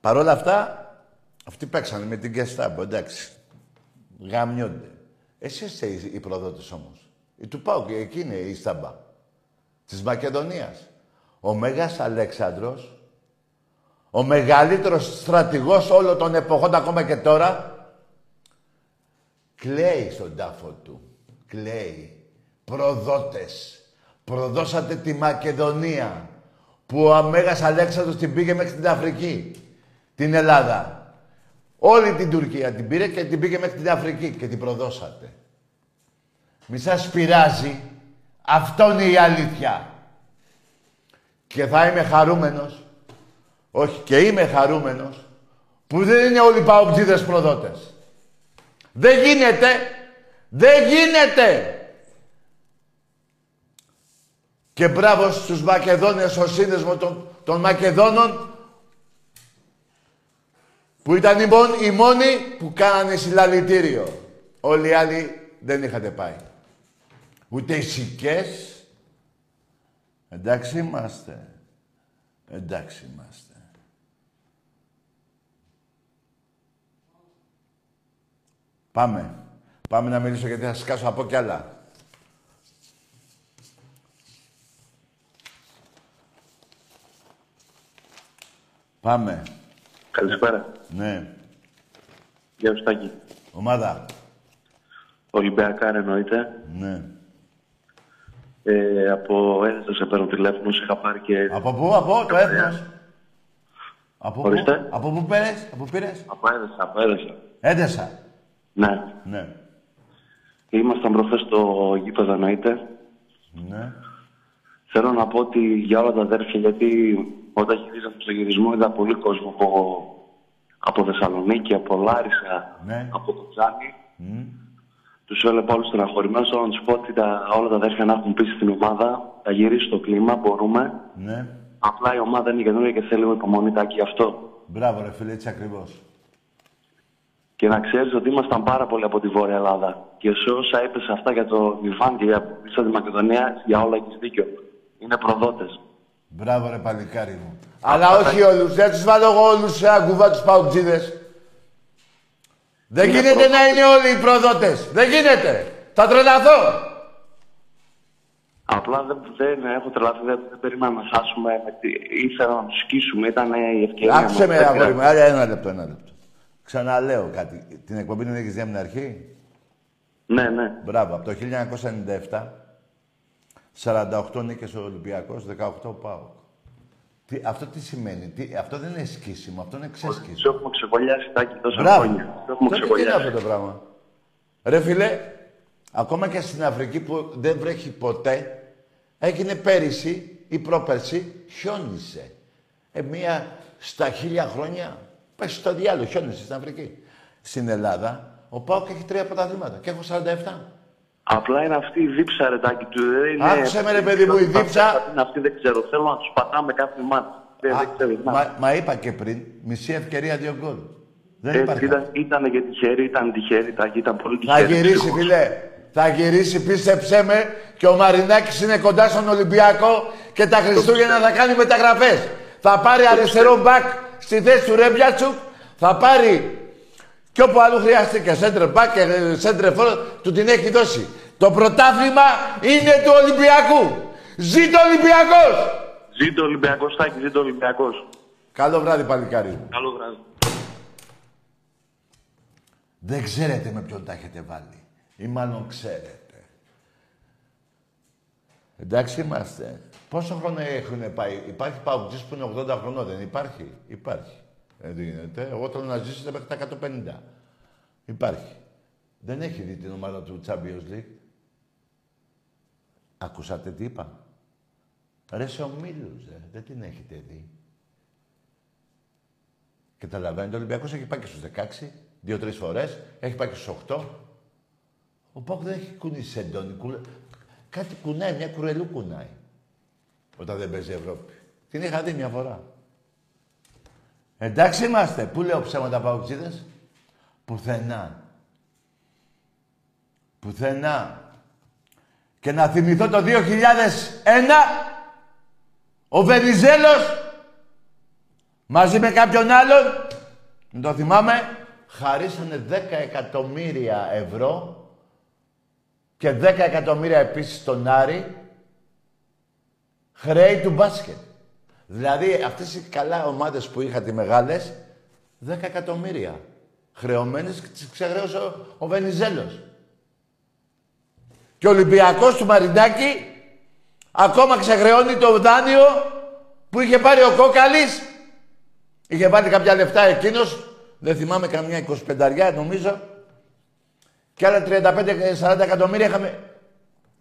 Παρ' όλα αυτά, αυτοί παίξανε με την Κεστάμπο, εντάξει. Γαμιόνται. Εσύ είστε οι προδότες όμως. Η του ΠΑΟΚ, εκεί είναι η σταμπά. Της Μακεδονίας. Ο Μέγας Αλέξανδρος, ο μεγαλύτερος στρατηγός όλων των εποχών, ακόμα και τώρα, κλαίει στον τάφο του. Κλαίει. Προδότες. Προδώσατε τη Μακεδονία. Που ο Μέγας Αλέξανδρος την πήγε μέχρι την Αφρική. Την Ελλάδα. Όλη την Τουρκία την πήρε και την πήγε μέχρι την Αφρική και την προδώσατε. Μη σας πειράζει. Αυτό είναι η αλήθεια. Και θα είμαι χαρούμενος. Όχι, και είμαι χαρούμενος. Που δεν είναι όλοι οι παοκτζίδες προδότες. Δεν γίνεται. Δεν γίνεται. Και μπράβο στους Μακεδόνες, ο σύνδεσμο των Μακεδόνων, που ήταν οι μόνοι που κάνανε συλλαλητήριο. Όλοι οι άλλοι δεν είχατε πάει. Ούτε οι Σικές. Εντάξει είμαστε. Εντάξει είμαστε. Πάμε. Πάμε να μιλήσω γιατί θα σας κάσω από κι άλλα. Πάμε. Καλησπέρα. Ναι. Γεια σου Στάκη. Ομάδα. Ολυμπιακάρα εννοείται. Ναι. Από Έθνος σε παίρνω τηλέφωνο, είχα πάρει και... Από πού, από το Έθνος. Από πού, από πού πήρες, από πήρες. Από Έδεσα, από Έδεσα. Έδεσα. Ναι. Ναι. Ήμασταν προχθές στο γήπεδο εννοείται. Ναι. Θέλω να πω ότι για όλα τα αδέρφια, γιατί όταν γυρίζαμε στο γυρισμό είδα πολύ κόσμο από Θεσσαλονίκη, από Λάρισα, ναι, από το Ξάνθη. Mm. Τους έλεγα όλους στεναχωρημένους, να τους πω ότι όλα τα αδέρφια να έχουν πείσει την ομάδα, θα γυρίσει το κλίμα, μπορούμε. Ναι. Απλά η ομάδα είναι καινούργια και θέλει λίγο υπομονή, τάκι αυτό. Μπράβο ρε φίλε, έτσι ακριβώς. Και να ξέρεις ότι ήμασταν πάρα πολύ από τη Βόρεια Ελλάδα. Και σε όσα είπες αυτά για τον Ιβάν και για τη Μακεδονία, για όλα έχεις δίκιο. Είναι προδότες. Μπράβο ρε παλικάρι μου. Αλλά όχι όλους. Δεν τους βάλω εγώ όλους σε αγκούβα τους παουτζίδες. Δεν γίνεται να είναι όλοι οι προδότες. Δεν γίνεται. Θα τρελαθώ. Απλά δεν έχω τρελαθεί, δεν περίμενα να σάσουμε. Ήθελα να τους σκίσουμε, ήταν η ευκαιρία. Άκουσε με, αγόρι μου, άρα ένα λεπτό. Ξαναλέω κάτι. Την εκπομπή την έχεις δει από την αρχή? Ναι, ναι. Μπράβο, από το 1997, 48 νίκες ο Ολυμπιακός, 18 ΠΑΟΚ. Αυτό τι σημαίνει, αυτό δεν είναι σκίσιμο, αυτό είναι ξέσκισιμο. Τους έχουμε ξεβολιάσει τάκι τόσα χρόνια. Τι είναι αυτό το πράγμα. Ρε φίλε, ακόμα και στην Αφρική που δεν βρέχει ποτέ, έγινε πέρυσι ή πρόπερσι, χιόνισε. Μία στα 1000 χρόνια, πες στο διάλογο, χιόνισε στην Αφρική. Στην Ελλάδα, ο ΠΑΟΚ έχει 3 πρωταθλήματα και έχω 47. Απλά είναι αυτή η δίψα, ρε Τάκη του. Άκουσε με, ρε παιδί μου, η δίψα. Αυτή δεν ξέρω, θέλω να τους πατάμε κάθε μάτι. Μα είπα και πριν, μισή ευκαιρία 2 γκολ. Δεν υπάρχει. Ήταν και τυχερή, Τάκη, ήταν πολύ τυχερή. Θα γυρίσει, φίλε. Θα γυρίσει, πίστεψέ με, και ο Μαρινάκης είναι κοντά στον Ολυμπιακό και τα Χριστούγεννα θα κάνει μεταγραφές. Θα πάρει αριστερό μπακ στη θέση του Ρέμπιατσουκ, θα πάρει κι όπου άλλο χρειάστηκε, σέντρε μπακ και σέντρε φόρο, του την έχει δώσει. Το πρωτάθλημα είναι του Ολυμπιακού. Ζήτω Ολυμπιακός! Ζήτω Ολυμπιακός, Τάκη, ζήτω Ολυμπιακός. Καλό βράδυ, παλικάρι μου. Καλό βράδυ. Δεν ξέρετε με ποιον τα έχετε βάλει. Ή μάλλον ξέρετε. Εντάξει είμαστε. Πόσο χρόνο έχουν πάει? Υπάρχει παουτζής που είναι 80 χρονών, δεν υπάρχει? Υπάρχει. Δεν γίνεται. Εγώ θέλω να ζήσω μέχρι τα 150. Υπάρχει. Δεν έχει δει την ομάδα του Champions League. Ακούσατε τι είπα? Ρε σε ομίλους, ρε. Δεν την έχετε δει. Καταλαβαίνετε, ο Ολυμπιακός έχει πάει και στους 16, 2-3 φορές. Έχει πάει και στους 8. Ο ΠΑΟΚ δεν έχει κουνήσει εντόνι. Κάτι κουνάει, μια κουρελού κουνάει. Όταν δεν παίζει η Ευρώπη. Την είχα δει μια φορά. Εντάξει είμαστε. Πού λέω ψέματα παουτζίδες? Πουθενά. Πουθενά. Και να θυμηθώ το 2001, ο Βενιζέλος, μαζί με κάποιον άλλον, μην το θυμάμαι, χαρίσανε 10 εκατομμύρια ευρώ και 10 εκατομμύρια επίσης στον Άρη, χρέη του μπάσκετ. Δηλαδή, αυτές οι καλά ομάδες που είχατε, οι μεγάλες, 10 εκατομμύρια χρεωμένες, τις ξεχρέωσε ο Βενιζέλος. Και ο Ολυμπιακός του Μαρινάκη ακόμα ξεχρεώνει το δάνειο που είχε πάρει ο Κόκαλης. Είχε βάλει κάποια λεφτά εκείνος, δεν θυμάμαι, καμιά 25 νομίζω, και άλλα 35-40 εκατομμύρια είχαμε.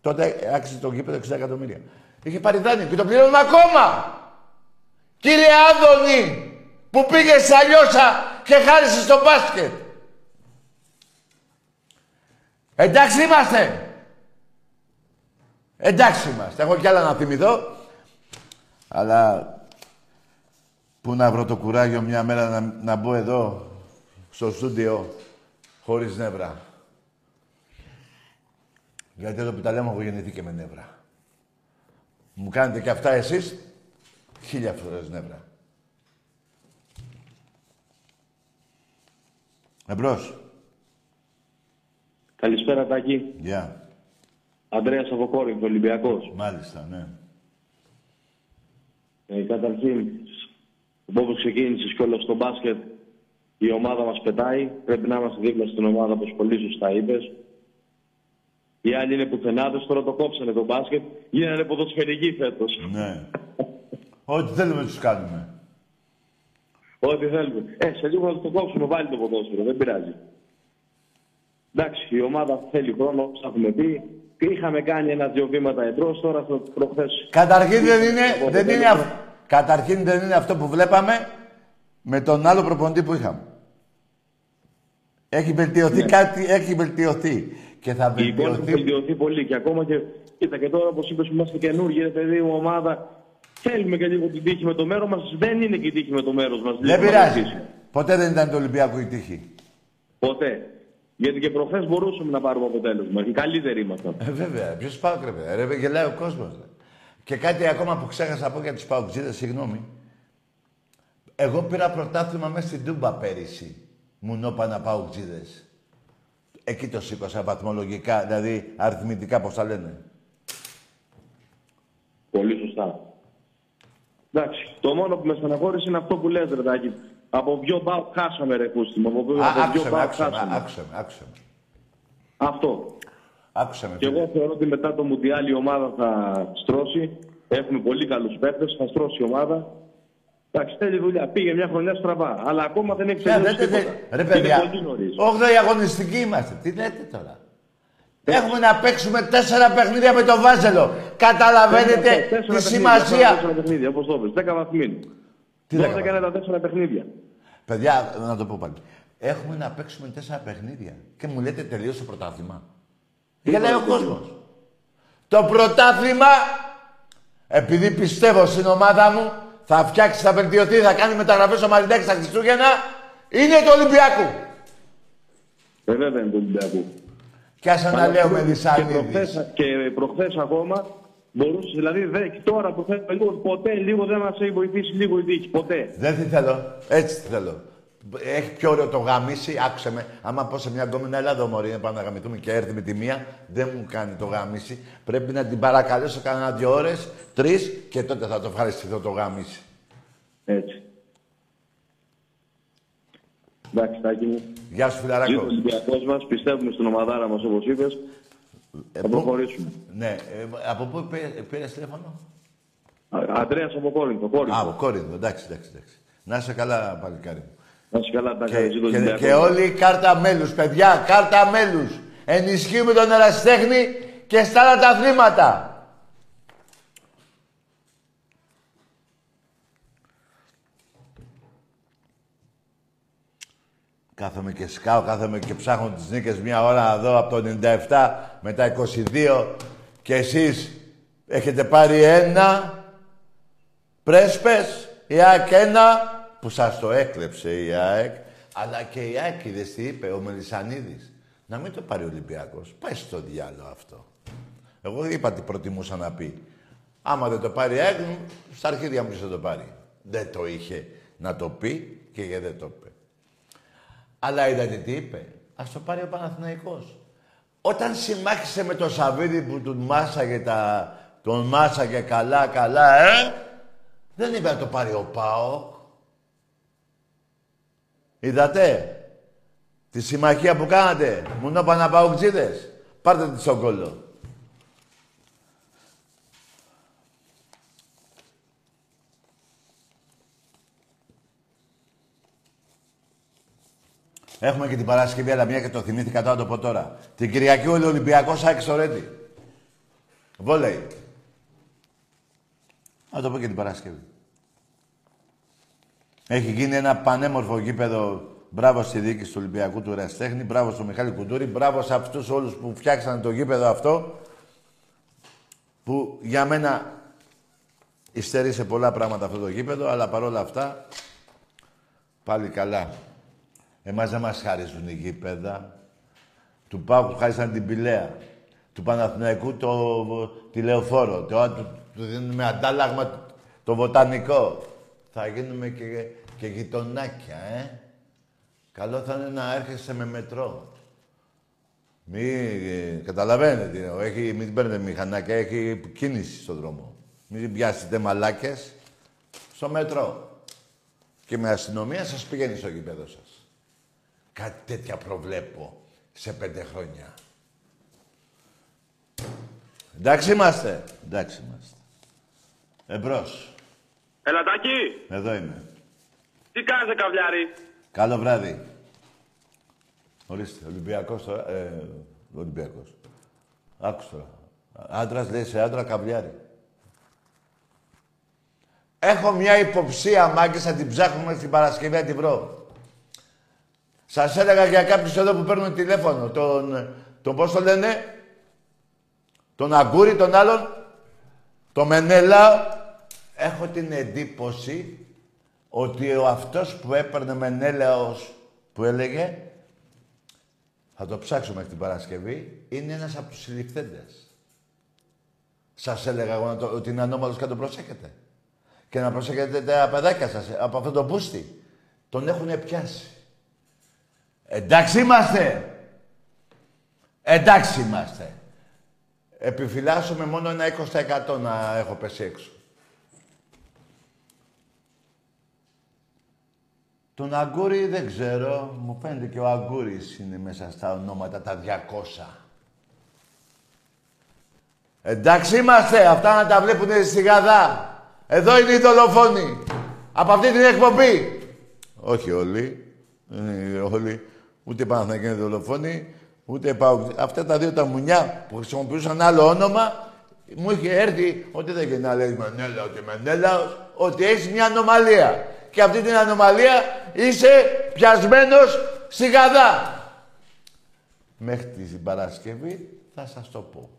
Τότε άξιζε το γήπεδο 60 εκατομμύρια. Είχε πάρει δάνειο και το πληρώνουμε ακόμα. Κύριε Άδωνη, που πήγε στα Λιώσα και χάρισε στο μπάσκετ. Εντάξει είμαστε. Εντάξει είμαστε. Έχω κι άλλα να θυμηθώ. Αλλά πού να βρω το κουράγιο μια μέρα να μπω εδώ στο στούντιο χωρίς νεύρα. Γιατί εδώ που τα λέμε έχω γεννηθεί και με νεύρα. Μου κάνετε και αυτά εσείς, 1000 φορές νεύρα. Εμπρός. Καλησπέρα, Τάκη. Γεια. Yeah. Ανδρέας Αβοκόρυφ, Ολυμπιακός. Μάλιστα, ναι. Καταρχήν, όπως ξεκίνησες και όλο στο μπάσκετ, η ομάδα μας πετάει. Πρέπει να είμαστε δίπλα στην ομάδα, όπως πολύ σωστά είπες. Οι άλλοι είναι πουθενάδες, τώρα το κόψανε το μπάσκετ. Γίνανε ποδοσφαιρικοί φέτος. Ναι. Ό,τι θέλουμε τους κάνουμε. Ό,τι θέλουμε. Σε λίγο θα το κόψουμε πάλι το ποδόσφαιρο, δεν πειράζει. Εντάξει, η ομάδα θέλει χρόνο, όπως έχουμε πει. Είχαμε κάνει 1-2 βήματα εντός, τώρα θα προχθές. Καταρχήν δεν είναι αυτό που βλέπαμε με τον άλλο προπονητή που είχαμε. Έχει βελτιωθεί, ναι. Κάτι, έχει βελτιωθεί. Και θα βελτιωθεί. Έχει βελτιωθεί πολύ. Και ακόμα και, κοίτα, και τώρα, όπως είπες, είμαστε καινούργοι, ρε παιδί μου, ομάδα. Θέλουμε και λίγο την τύχη με το μέρος μας. Δεν είναι και η τύχη με το μέρος μας. Δεν πειράζει. Ποτέ δεν ήταν το Ολυμπιακό η τύχη. Ποτέ. Γιατί και προχθές μπορούσαμε να πάρουμε αποτέλεσμα. Και καλύτεροι ήμασταν. Βέβαια. Ποιος ΠΑΟΚ, ρε, γελάει ο κόσμος. Και κάτι ακόμα που ξέχασα να πω για τους ΠΑΟΚτζίδες, συγγνώμη. Εγώ πήρα πρωτάθλημα μέσα στην Τούμπα πέρυσι. Μουνόπανα ΠΑΟΚτζίδες. Εκεί το σήκωσα βαθμολογικά, δηλαδή αριθμητικά, πώς τα λένε. Πολύ σωστά. Εντάξει, το μόνο που με στεναχώρησε είναι αυτό που λες, Ρετάκη. Από ποιο ΠΑΟΚ χάσαμε, ρε Κούστιμο. Άκουσε με. Αυτό. Και εγώ θεωρώ ότι μετά το Μουντιάλ η ομάδα θα στρώσει. Έχουμε πολύ καλούς παίκτες, θα στρώσει η ομάδα. Εντάξει, θέλει δουλειά. Πήγε μια χρονιά στραβά. Αλλά ακόμα δεν έχει τελειώσει τίποτα. Ρε παιδιά, 8η αγωνιστική είμαστε. Τι λέτε τώρα. Έχουμε να παίξουμε 4 παιχνίδια με τον Βάζελο. Καταλαβαίνετε τη σημασία. 4 παιχνίδια, όπως το πες. 10 βαθμοί. Τι 4 παιχνίδια. Παιδιά, να το πω πάλι. Έχουμε να παίξουμε 4 παιχνίδια. Και μου λέτε τελείωσε το πρωτάθλημα. Για λέει ο κόσμος. Το πρωτάθλημα, επειδή πιστεύω στην ομάδα μου, θα φτιάξει, θα βελτιωθεί, θα κάνει μεταγραφές ο Μαρινάκης στα Χριστούγεννα, είναι του Ολυμπιακού. Βέβαια είναι του Ολυμπιακού. Κι ας αναλέουμε Μελισσανίδης. Και προχθές ακόμα μπορούσε, δηλαδή τώρα που θέλουμε λίγο, ποτέ λίγο δεν μας έχει βοηθήσει λίγο η δίκη. Ποτέ. Δεν τι θέλω. Έτσι τι θέλω. Έχει πιο ωραίο το γαμίσει, άκουσε με. Άμα πω σε μια γκόμενα, έλα εδώ μωρή, να πάμε να γαμηθούμε και έρθει με τη μία, δεν μου κάνει το γαμίσει. Πρέπει να την παρακαλέσω κανένα 2 ώρες, 3 και τότε θα το ευχαριστηθώ το γαμίσει. Έτσι. Εντάξει, Τάκη μου. Γεια σου, φιλαράκο. Είμαστε Ολυμπιακός μας, πιστεύουμε στην ομαδάρα μας, όπως είπες. Θα προχωρήσουμε. Ναι. Από πού πήρες τηλέφωνο? Αντρέας από Κόρινθο. Α, από Κόρινθο. Εντάξει. Να είσαι καλά, παλικάρι μου. Να είσαι καλά, και όλοι η κάρτα μέλους, παιδιά, κάρτα μέλους. Ενισχύουμε τον ερασιτέχνη και στα άλλα τα αθλήματα. Κάθομαι και σκάω, κάθομαι και ψάχνω τις νίκες μία ώρα εδώ από το 97 μετά 22 και εσείς έχετε πάρει 1 πρέσπες, η ΑΕΚ 1 που σας το έκλεψε η ΑΕΚ, αλλά και η ΑΕΚ είδες τι είπε ο Μελισσανίδης, να μην το πάρει ο Ολυμπιακός, πάει στο διάλο αυτό. Εγώ είπα τι προτιμούσα να πει, άμα δεν το πάρει η ΑΕΚ, στα αρχίδια μου δεν το πάρει. Δεν το είχε να το πει και δεν το είπε. Αλλά είδατε τι είπε. Ας το πάρει ο Παναθηναϊκός. Όταν συμμάχισε με τον Σαββίδη που τον μάσαγε, τον μάσαγε καλά, δεν είπε να το πάρει ο ΠΑΟΚ. Είδατε τη συμμαχία που κάνατε. Μουνόπανα ΠΑΟΚτζίδες. Πάρτε τη στον κόλλο. Έχουμε και την Παρασκευή, αλλά μια και το θυμήθηκα τώρα, το πω τώρα. Την Κυριακή ο Ολυμπιακός ΑΕΚ στο Ρέντι. Βόλεϊ. Να το πω και την Παρασκευή. Έχει γίνει ένα πανέμορφο γήπεδο. Μπράβο στη διοίκηση του Ολυμπιακού του Ερασιτέχνη. Μπράβο στον Μιχάλη Κουντούρη. Μπράβο σε αυτούς όλους που φτιάξαν το γήπεδο αυτό. Που για μένα υστερεί σε πολλά πράγματα αυτό το γήπεδο, αλλά παρόλα αυτά πάλι καλά. Εμάς δεν μας χάριζουν οι γήπεδα. Του ΠΑΟΚ χάρισαν την Πηλαία. Του Παναθηναϊκού το τηλεοφόρο. Του δίνουμε αντάλλαγμα το βοτανικό. Θα γίνουμε και γειτονάκια, Καλό θα είναι να έρχεσαι με μετρό. Καταλαβαίνετε, μην παίρνετε μηχανάκια, έχει κίνηση στον δρόμο. Μην πιάσετε μαλάκες στο μετρό. Και με αστυνομία σας πηγαίνει στο γήπεδο σας. Κάτι τέτοια προβλέπω σε 5 χρόνια. Εντάξει είμαστε. Εμπρός. Ελατάκι. Εδώ είμαι. Τι κάνεις, καβλιάρι? Καλό βράδυ. Ορίστε, Ολυμπιακός τώρα. Ολυμπιακός. Άκουσα τώρα. Άντρας λέει σε άντρα καβλιάρι. Έχω μια υποψία, μάγκες, θα την ψάχνουμε στην Παρασκευή, να την βρω. Σας έλεγα για κάποιους εδώ που παίρνουν τηλέφωνο. Τον πώς το λένε, τον Αγκούρη, τον άλλον, τον Μενέλαο. Έχω την εντύπωση ότι ο αυτός που έπαιρνε Μενέλαος που έλεγε, θα το ψάξουμε την Παρασκευή, είναι ένας από τους συλληφθέντες. Σας έλεγα εγώ ότι είναι ανώμαλος και να το προσέχετε. Και να προσέχετε τα παιδάκια σας από αυτό το μπούστι. Τον έχουν πιάσει. Εντάξει είμαστε. Επιφυλάσσομαι μόνο ένα 20% να έχω πέσει έξω. Τον Αγκούρη δεν ξέρω. Μου φαίνεται και ο Αγκούρης είναι μέσα στα ονόματα τα 200. Εντάξει είμαστε. Αυτά να τα βλέπουνε στη Γαδά. Εδώ είναι οι δολοφόνοι. Από αυτή την εκπομπή. Όχι όλοι. Είναι όλοι. Ούτε Παναθηναϊκοί είναι δολοφόνοι. Ούτε ΠΑΟΚ. Αυτά τα δύο τα μουνιά που χρησιμοποιούσαν άλλο όνομα. Μου είχε έρθει ότι δεν γίνεται να λέει Μενέλα, ότι Μενέλαος. Ότι έχει μια ανομαλία. Και αυτή την ανομαλία είσαι πιασμένος στη Γαδά. Μέχρι την Παρασκευή θα σας το πω.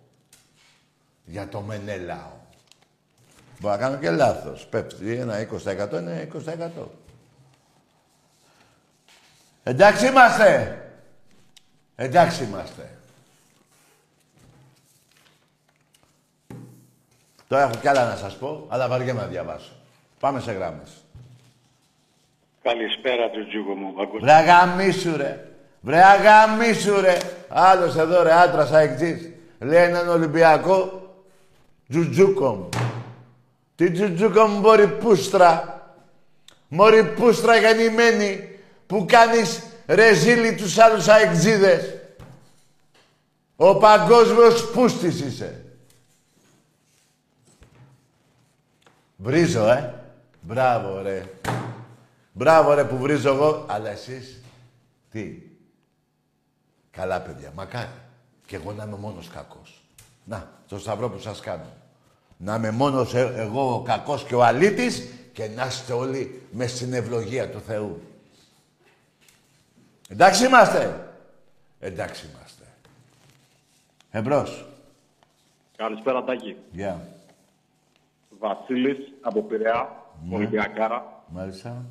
Για το Μενέλαο. Μπορώ να κάνω και λάθος. Πέφτει ένα 20%, είναι 20%. Εντάξει είμαστε. Εντάξει είμαστε. Τώρα έχω κι άλλα να σας πω, αλλά βαριέμαι να διαβάσω. Πάμε σε γράμμες. Καλησπέρα του Τζούκο μου, Μπακούρη. Βρε αγαμίσου ρε. Βρε αγαμίσου ρε. Άλλος εδώ ρε, άντρας αεκτής. Λέει έναν Ολυμπιακό Τζουτζούκο μου. Τι Τζουτζούκο μου μοριπούστρα. Μοριπούστρα γεννημένη. Που κάνεις ρεζίλι τους άλλους αεκτζίδες. Ο παγκόσμιος πούστης είσαι. Βρίζω, Μπράβο, ρε. Μπράβο ρε που βρίζω εγώ, αλλά εσείς τι. Καλά παιδιά, μακάρι. Και εγώ να είμαι μόνος κακός. Να, το σταυρό που σας κάνω. Να είμαι μόνος εγώ ο κακός και ο αλήτης και να είστε όλοι μες στην ευλογία του Θεού. Εντάξει είμαστε. Εντάξει είμαστε. Εμπρός. Καλησπέρα Τάκη. Γεια. Βασίλης από Πειραιά, Ολυμπιακάρα. Μάλιστα.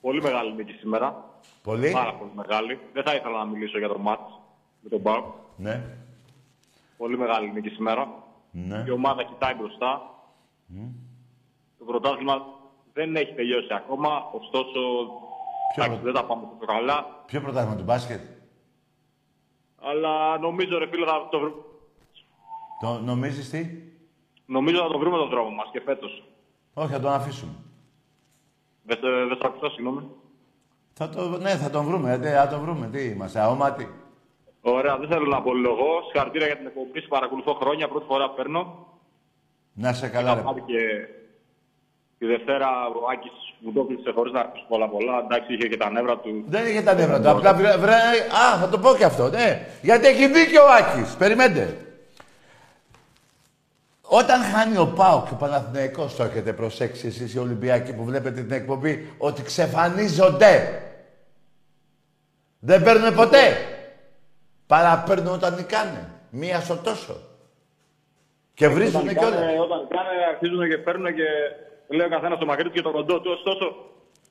Πολύ μεγάλη νίκη σήμερα. Πολύ. Πάρα πολύ μεγάλη. Δεν θα ήθελα να μιλήσω για το μάτς με τον ΠΑΟΚ. Ναι. Πολύ μεγάλη νίκη σήμερα. Ναι. Η ομάδα κοιτάει μπροστά. Mm. Το πρωτάθλημα δεν έχει τελειώσει ακόμα, ωστόσο δεν τα πάμε τόσο καλά. Ποιο πρωτάθλημα, του μπάσκετ? Αλλά νομίζω ρε φίλε θα το βρούμε. Το νομίζεις τι? Νομίζω θα το βρούμε τον δρόμο μας και φέτος. Όχι, θα τον αφήσουμε. Δεν σ' ακούσω, συγγνώμη. Ναι, θα τον βρούμε. Θα τον βρούμε. Τι είμαστε, αόματι. Ωραία, δεν θέλω να απολογώ. Συγχαρητήρια για την εκπομπή. Σας παρακολουθώ χρόνια. Πρώτη φορά παίρνω. Να σε καλά, ρε. Και τη Δευτέρα ο Άκης μου το κλείσε χωρίς να ακούσει πολλά. Εντάξει, είχε και τα νεύρα του. Δεν είχε τα νεύρα του. Απλά α, θα το πω και αυτό, ναι. Γιατί έχει δίκιο ο Άκης. Περιμένετε. Όταν χάνει ο ΠΑΟΚ και ο Παναθηναϊκός, το έχετε προσέξει εσείς οι Ολυμπιακοί που βλέπετε την εκπομπή, ότι ξεφανίζονται. Δεν παίρνουν ποτέ. Παραπέρνουν όταν νικάνε. Μία στο τόσο. Και βρίζουν και όλα. Όταν νικάνε αρχίζουν και παίρνουν και λέει ο καθένας το μακρύ του και το κοντό του. Ωστόσο,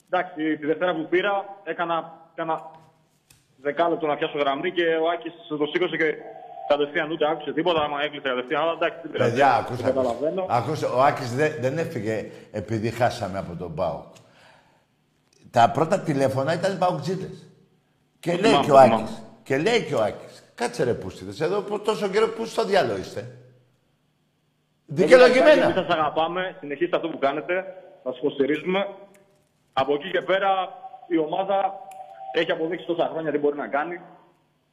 εντάξει, τη Δευτέρα που πήρα έκανα δεκάλεπτο να πιάσω γραμμή και ο Άκης το σήκωσε και... Κατευθείαν ούτε άκουσε τίποτα, άμα έκλεισε κατευθείαν, αλλά εντάξει δεν πειράζει. Παιδιά, ακούστε, ο Άκης δεν έφυγε επειδή χάσαμε από τον ΠΑΟΚ. Τα πρώτα τηλέφωνα ήταν ΠΑΟΚτζίτες. Και λέει και ο Άκης, κάτσε ρε πούστιδες, εδώ τόσο καιρό πού στο διάλογο είστε. Δικαιολογημένα. Εμείς σας αγαπάμε, συνεχίστε αυτό που κάνετε, θα σας υποστηρίζουμε. Από εκεί και πέρα η ομάδα έχει αποδείξει τόσα χρόνια τι μπορεί να κάνει.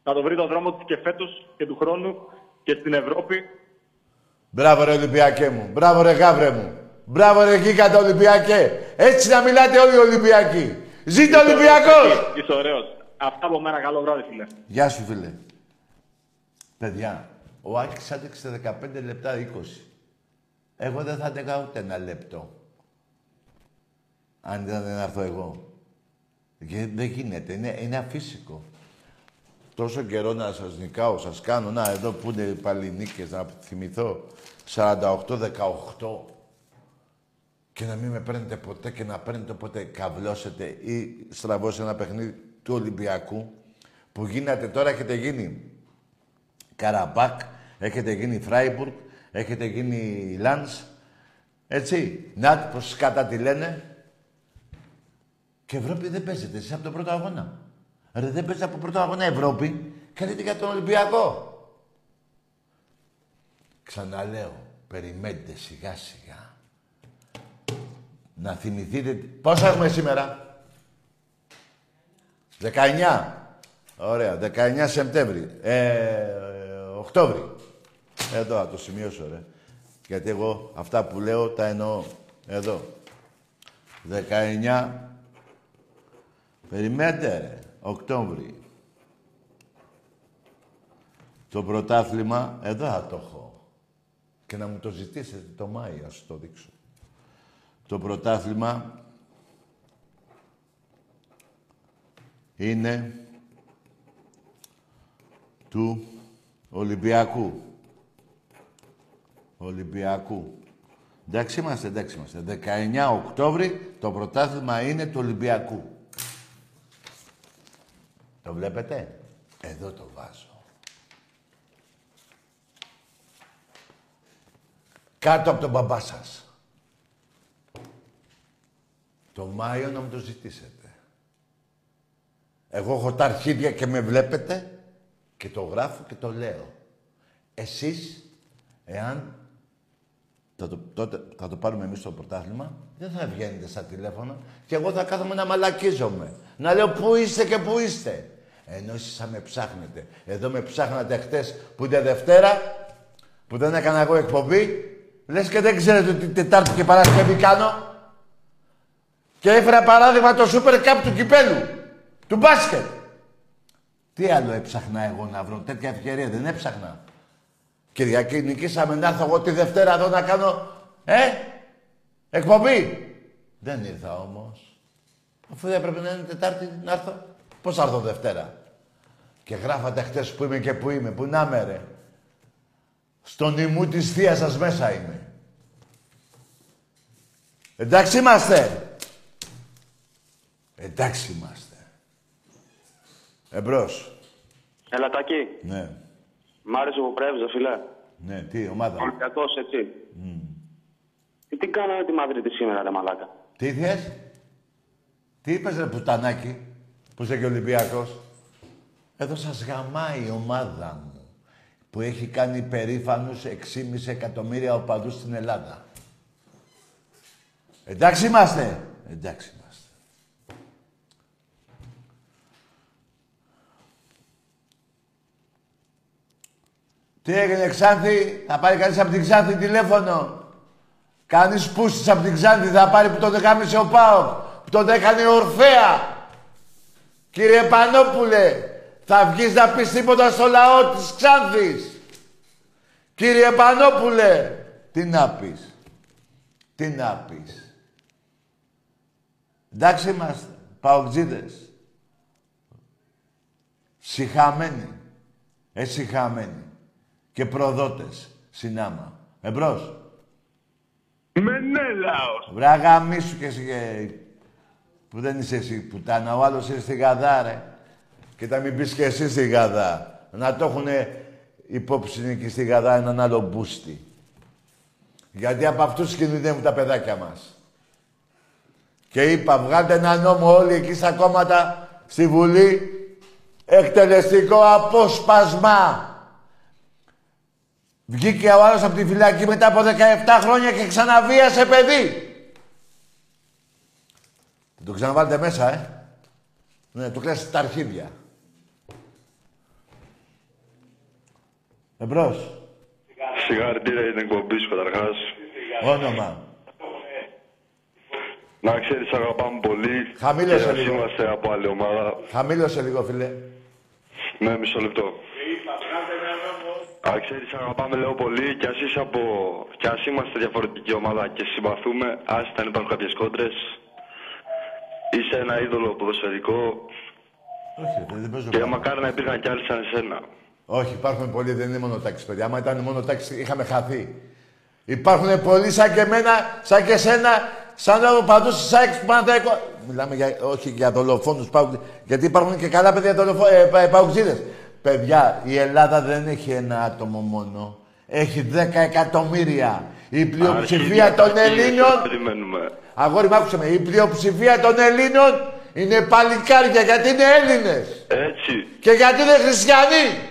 Να το βρει τον δρόμο του και φέτος και του χρόνου και στην Ευρώπη. Μπράβο ρε Ολυμπιακέ μου. Μπράβο ρε Γάβρε μου. Μπράβο ρε Γίγαντα Ολυμπιακέ. Έτσι να μιλάτε όλοι οι Ολυμπιακοί. Ζήτω Ολυμπιακός! Είσαι ωραίος. Αυτά από μένα. Καλό βράδυ φίλε. Γεια σου φίλε. Παιδιά, ο Άκης άντεξε 15 λεπτά 20. Εγώ δεν θα άντεγα ούτε ένα λεπτό. Αν δεν έρθω εγώ. Δεν γίνεται. Είναι αφύσικο. Τόσο καιρό να σας νικάω, σας κάνω, να, εδώ που είναι πάλι νίκες, να θυμηθώ, 48-18 και να μην με παίρνετε ποτέ και να παίρνετε όποτε καβλώσετε ή στραβώσετε ένα παιχνίδι του Ολυμπιακού που γίνατε τώρα, έχετε γίνει Καραμπάκ, έχετε γίνει Φράιμπουργκ, έχετε γίνει Λάνς, έτσι, να, πως κατά τη λένε και Ευρώπη δεν παίζετε, εσείς από τον πρώτο αγώνα. Ρε, δεν παίζει από πρώτο αγώνα Ευρώπη. Καλείτε για τον Ολυμπιακό. Ξαναλέω, περιμένετε σιγά σιγά. Να θυμηθείτε... Πόσα έχουμε σήμερα? 19. Ωραία, 19 Σεπτέμβρη. Οκτώβρη. Εδώ, να το σημειώσω, ρε. Γιατί εγώ αυτά που λέω τα εννοώ. Εδώ. 19. Περιμένετε, ρε. Οκτώβρη. Το πρωτάθλημα, εδώ θα το έχω. Και να μου το ζητήσετε το Μάιο, ας το δείξω. Το πρωτάθλημα είναι του Ολυμπιακού. Ολυμπιακού. Εντάξει είμαστε, εντάξει είμαστε. 19 Οκτώβρη το πρωτάθλημα είναι του Ολυμπιακού. Το βλέπετε. Εδώ το βάζω. Κάτω από τον μπαμπά σας. Το Μάιο να μου το ζητήσετε. Εγώ έχω τα αρχίδια και με βλέπετε και το γράφω και το λέω. Εσείς, εάν θα το πάρουμε εμείς στο πρωτάθλημα, δεν θα βγαίνετε στα τηλέφωνα και εγώ θα κάθομαι να μαλακίζομαι. Να λέω πού είστε και πού είστε. Ενώ εσείς θα με ψάχνετε. Εδώ με ψάχνατε χτες που είναι Δευτέρα, που δεν έκανα εγώ εκπομπή. Λες και δεν ξέρετε ότι Τετάρτη και Παρασκευή κάνω. Και έφερα παράδειγμα το Super Cup του κυπέλου, του μπάσκετ. Τι άλλο έψαχνα εγώ να βρω, τέτοια ευκαιρία δεν έψαχνα. Κυριακή νικήσαμε, να έρθω εγώ τη Δευτέρα εδώ να κάνω, εκπομπή. Δεν ήρθα όμως. Αφού δεν έπρεπε να είναι Τετάρτη να έρθω, πώς θα έρθω Δευτέρα. Και γράφατε χτες που είμαι και που είμαι, που να με ρε. Στον ημού της θείας σας μέσα είμαι. Εντάξει είμαστε. Εντάξει είμαστε. Εμπρός. Έλα, Τάκη. Ναι. Μ' άρεσε που πρέβησα, φίλε. Ναι, τι, ομάδα. Ολυμπιακός, έτσι. Τι κάνανε τη Μαδρίτη σήμερα, ρε μαλάκα. Τι ήθελες. Τι είπες, ρε πουτανάκι, που είσαι και Ολυμπιακός. Εδώ σας γαμάει η ομάδα μου, που έχει κάνει περήφανους 6,5 εκατομμύρια οπαδούς στην Ελλάδα. Εντάξει είμαστε. Εντάξει. Τι έγινε Ξάνθη, θα πάρει κανείς από την Ξάνθη τηλέφωνο. Κανείς πούστης από την Ξάνθη θα πάρει που τον έκαμισε ο ΠΑΟΚ, που τον έκανε η Ορφέα. Κύριε Πανόπουλε, θα βγεις να πεις τίποτα στο λαό της Ξάνθης. Κύριε Πανόπουλε, τι να πεις. Τι να πεις. Εντάξει είμαστε, ΠΑΟΚτζίδες. Συχαμένοι. Εσυχαμένοι. Και προδότες, συνάμα. Εμπρός. Μενέλαος. Βράγα μίσου και εσύ που δεν είσαι εσύ πουτάνα, ο άλλος είναι στη Γαδά, ρε. Και τα μην πεις και εσύ στη Γαδά. Να το έχουνε υπόψη εκεί στη Γαδά έναν άλλο μπούστη. Γιατί από αυτούς κινδυνεύουν τα παιδάκια μας. Και είπα, βγάλτε ένα νόμο όλοι εκεί στα κόμματα, στη Βουλή, εκτελεστικό απόσπασμα. Βγήκε ο άλλος από τη φυλακή μετά από 17 χρόνια και ξαναβίασε παιδί. Το ξαναβάλετε μέσα, Ναι, του κλέσετε τα αρχίδια. Εμπρός. Συγχαρητήρια για την εκπομπή σου, καταρχάς. Όνομα. Να ξέρεις, αγαπάμε πολύ. Χαμήλωσε λίγο. Είμαστε από άλλη ομάδα. Χαμήλωσε λίγο, φίλε. Ναι, μισό λεπτό. Αν ξέρεις, αγαπάμε λέω πολύ και ας είμαστε διαφορετική ομάδα και συμπαθούμε, άστα αν υπάρχουν κάποιες κόντρες. Είσαι ένα είδωλο ποδοσφαιρικό. Όχι, δεν παίζω. Και μακάρι να υπήρχαν κι άλλοι σαν εσένα. Όχι, υπάρχουν πολλοί, δεν είναι μόνο τάξη, παιδιά. Άμα ήταν μόνο τάξη, είχαμε χαθεί. Υπάρχουν πολλοί σαν και εμένα, σαν και εσένα, σαν άλλο παντού στις σάξεις που πάνε τα εκο... Μιλάμε για, όχι για δολοφόνους, γιατί υπάρχουν και καλά παιδιά παουξίδες. Παιδιά, η Ελλάδα δεν έχει ένα άτομο μόνο. Έχει 10 εκατομμύρια. Η πλειοψηφία Αρχίδια, των Ελλήνων... Αγόρι μου, άκουσε με. Η πλειοψηφία των Ελλήνων είναι παλικάρια γιατί είναι Έλληνες. Έτσι. Και γιατί είναι χριστιανοί.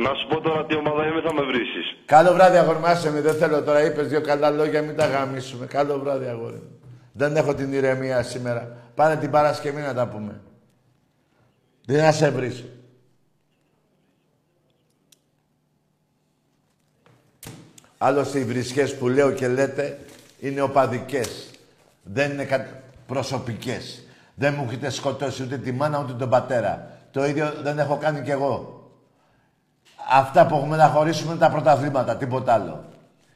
Να σου πω τώρα τι ομάδα είμαι, θα με βρίσεις. Καλό βράδυ, αγορμάσε με. Δεν θέλω τώρα. Είπες δύο καλά λόγια, μην τα γαμίσουμε. Καλό βράδυ, αγόρι. Δεν έχω την ηρεμία σήμερα. Πάνε την Παρασκευή να τα πούμε. Δεν θα σε βρίσω. Άλλωστε οι βρισκές που λέω και λέτε είναι οπαδικές. Δεν είναι προσωπικές. Δεν μου έχετε σκοτώσει ούτε τη μάνα ούτε τον πατέρα. Το ίδιο δεν έχω κάνει κι εγώ. Αυτά που έχουμε να χωρίσουμε είναι τα πρωταθλήματα, τίποτα άλλο.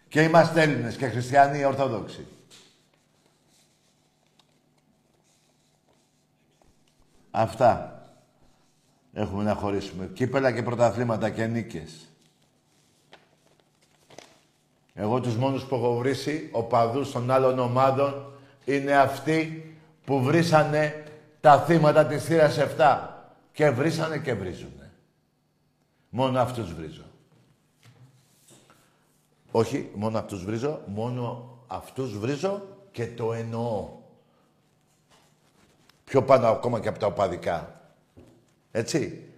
Και είμαστε Έλληνες και χριστιανοί Ορθόδοξοι. Αυτά έχουμε να χωρίσουμε. Κύπελα και πρωταθλήματα και νίκες. Εγώ τους μόνους που έχω βρήσει, οπαδούς των άλλων ομάδων, είναι αυτοί που βρήσανε τα θύματα της θύρας 7. Και βρήσανε και βρίζουν. Μόνο αυτούς βρίζω. Όχι, μόνο αυτούς βρίζω. Μόνο αυτούς βρίζω και το εννοώ. Πιο πάνω ακόμα και από τα οπαδικά. Έτσι.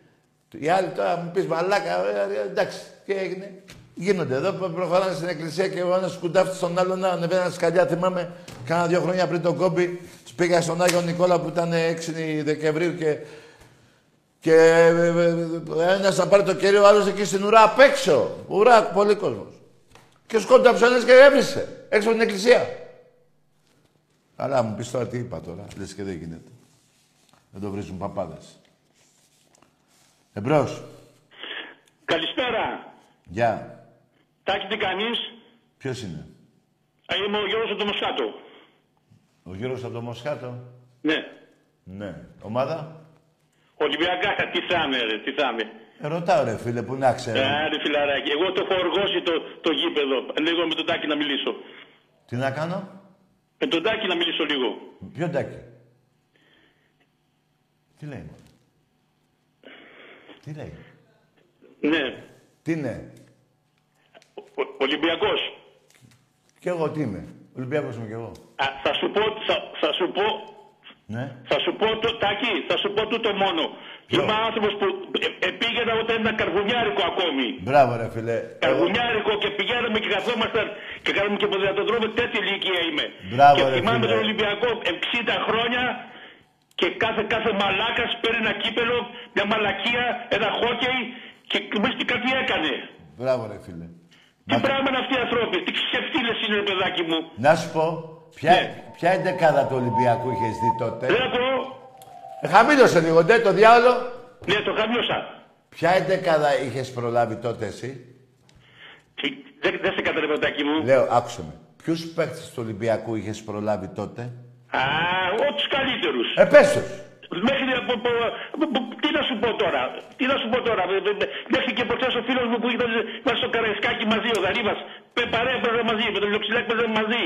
Οι άλλοι τώρα μου πεις μαλάκα, εντάξει, τι έγινε. Γίνονται εδώ, προχωράνε στην εκκλησία και ο ένας κουντάφτει στον άλλον να ανεβαίνανε σκαλιά. Θυμάμαι, κάνα 2 χρόνια πριν τον κόμπι, τους πήγα στον Άγιο Νικόλα που ήταν 6 Δεκεμβρίου και ένας να πάρει το κερί, ο άλλος εκεί στην ουρά απ' έξω. Ουρά, πολύ κόσμος. Και σκόνταψε ένας και έβρισε. Έξω από την εκκλησία. Αλλά μου πεις τώρα τι είπα τώρα. Λες και δεν γίνεται. Δεν το βρίσκουν παπάδες. Εμπρός. Καλησπέρα. Γεια. Τάκη, τι κάνεις. Ποιος είναι. Είμαι ο Γιώργος από το Μοσχάτο. Ο Γιώργος από το Μοσχάτο. Ναι. Ναι. Ομάδα. Ολυμπιακά, τι θα είμαι, ρε, τι θα είμαι. Ρωτάω, ρε φίλε, που να ξέρω. Ρε φιλαράκι, εγώ το έχω οργώσει το γήπεδο. Λίγο με τον Τάκη να μιλήσω. Τι να κάνω? Με τον Τάκη να μιλήσω λίγο. Ποιο Τάκη? Τι λέει? Τι λέει? Ναι. Τι είναι? Ολυμπιακός. Κι εγώ τι είμαι? Ολυμπιακός είμαι κι εγώ. Α, θα σου πω... Ναι. Θα σου πω το Τάκη, θα σου πω τούτο μόνο. Είμαι άνθρωπος που πήγαινα όταν ήταν καρβουνιάρικο ακόμη. Μπράβο, ρε φίλε. Καρβουνιάρικο και πηγαίναμε και καθόμασταν και κάναμε και ποδηλατοδρόμο. Τέτοια ηλικία είμαι. Μπράβο, και θυμάμαι τον Ολυμπιακό 60 χρόνια και κάθε μαλάκας παίρνει ένα κύπελο, μια μαλακία, ένα χόκεϊ και εμείς τι κάτι έκανε. Μπράβο, ρε φίλε. Τι πράγμα είναι αυτοί οι ανθρώποι, τι ξεφτύλες είναι, ρε παιδάκι μου. Να σου πω. Ποια είναι η δεκάδα του Ολυμπιακού είχες δει τότε? Δεν ακούω. Χαμήλωσε λίγο, ντε, το διάολο. Ναι, το χαμήλωσα. Ποια είναι η δεκάδα είχες προλάβει τότε εσύ? Δεν σε καταλαβαίνω, Τάκη μου. Λέω, άκουσε με. Ποιους παίχτες του Ολυμπιακού είχες προλάβει τότε? Α, τους καλύτερους. Πες τους. Μέχρι τι να σου πω τώρα. Μέχρι και προχθές ο φίλος μου που ήταν μέσα στο Καραϊσκάκι μαζί, ο Δαλίβας. Παρέα μαζί, με τον Λιοξυλάκι μαζί.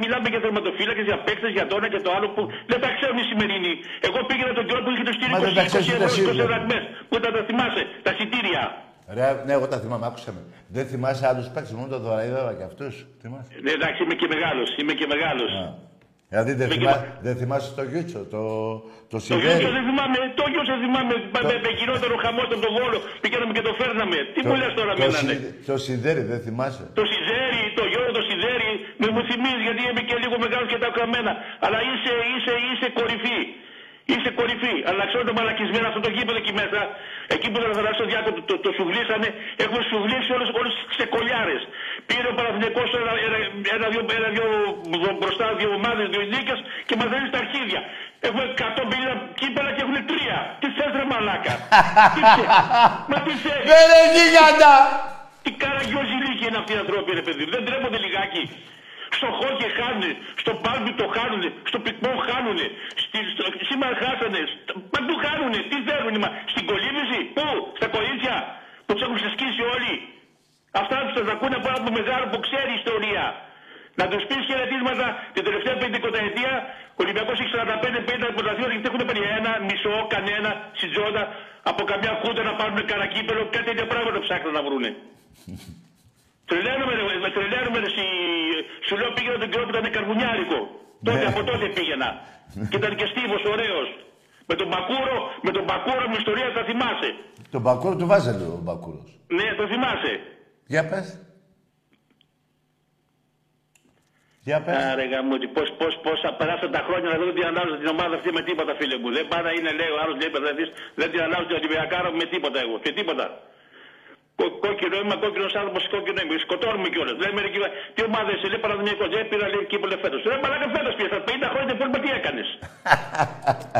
Μιλάμε για θερματοφύλακες, για παίκτες, για το ένα και το άλλο που δεν τα ξέρουν οι σημερινοί. Εγώ πήγαινα τον καιρό που είχε το στήρι 20 δραχμές. Που τα θυμάσαι, τα εισιτήρια. Ναι, εγώ τα θυμάμαι, άκουσα με. Δεν θυμάσαι άλλους παίκτες, μόνο τον Δωραίδωρα και αυτούς. Θυμάσαι. Ναι, εντάξει, είμαι και μεγάλος. Δηλαδή δεν θυμάσαι το Γιούτσο, το Σιδέρι. Το Γιούτσο δεν θυμάμαι, με γινόταν ο χαμός από τον Βόλο, πήγαμε και το φέρναμε. Τι μου λες τώρα μένανε. Το Σιδέρι δεν θυμάσαι. Το Σιδέρι, το Γιώργο το Σιδέρι, με μου θυμίζει γιατί είμαι και λίγο μεγάλος και τα καμένα. Αλλά είσαι κορυφή. Είσαι κορυφή, αλλά ξέρω το μαλακισμένο αυτό το γήπεδο εκεί μέσα. Εκεί που θα αλλάξει το διάκοπο, το σουβλίσανε. Έχουμε σουβλίσει όλες τις ξεκολιάρες. Πήρε ο Παναθηναϊκός ένα-δυο μπροστά, 2 ομάδες, 2 νίκες και μας δίνει στα αρχίδια. Έχουμε 150 κύπελα και έχουν 3. Τι θες, ρε μαλάκα. Τι θες. Μα τι θες. Πέρε γίγαντα. Τι καραγιόζηλίκοι είναι αυτοί οι ανθρώποι, ρε παιδί. Δεν τρέπονται λιγάκι. Στο χόκι χάνουνε, στο μπάμπι το χάνουνε, στο πικμό χάνουνε, σήμερα χάσανε, παντού χάνουνε. Τι θέλουν, στην κολύμβηση, πού, στα κορίτσια, που τους έχουν ξεσκίσει όλοι. Αυτά τους τα ακούνε από έναν μεγάλο που ξέρει ιστορία. Να τους πεις χαιρετίσματα την τελευταία 50 ετία, ο Ολυμπιακός έχει 45-50 πρωταθλήματα γιατί έχουν πάρει ένα, μισό, κανένα, συζώντα, από καμιά κούτα να πάρουν καρακύπελο, κάτι τέτοια πράγματα ψάχνουν να βρούνε. Τρελαίνομαι, σου λέω πήγαινα τον καιρό που ήταν καρβουνιάρικο. Τότε από τότε πήγαινα. Και ήταν και στίβος, ωραίος. Με τον Μπακούρο, με τον Μπακούρο μου ιστορία θα θυμάσαι. Τον Μπακούρο του Βάζελου ο Μπακούρος. Ναι, το θυμάσαι. Για πες. Για πες. Άρα γαμούτι, πώς θα περάσαν τα χρόνια να δω ότι ανάλυζα την ομάδα αυτή με τίποτα, φίλε μου. Δεν πάντα είναι, λέει ο άλλος, λέει παιδεύτης, δεν την ανάλυζα την Ολυμπιακάρα με τίποτα εγώ. Και τίποτα. Κόκκινο είμαι, κόκκινος άνθρωπος, κόκκινο είμαι. Σκοτώνουμε κιόλας. Λέει μερικοί, τι ομάδα είσαι, λέει Παναθηναϊκός, δεν πήρα λέει κύπελλο φέτος. Ρε μαλάκα φέτος πήρες, στα 50 χρόνια πόλμα τι έκανες.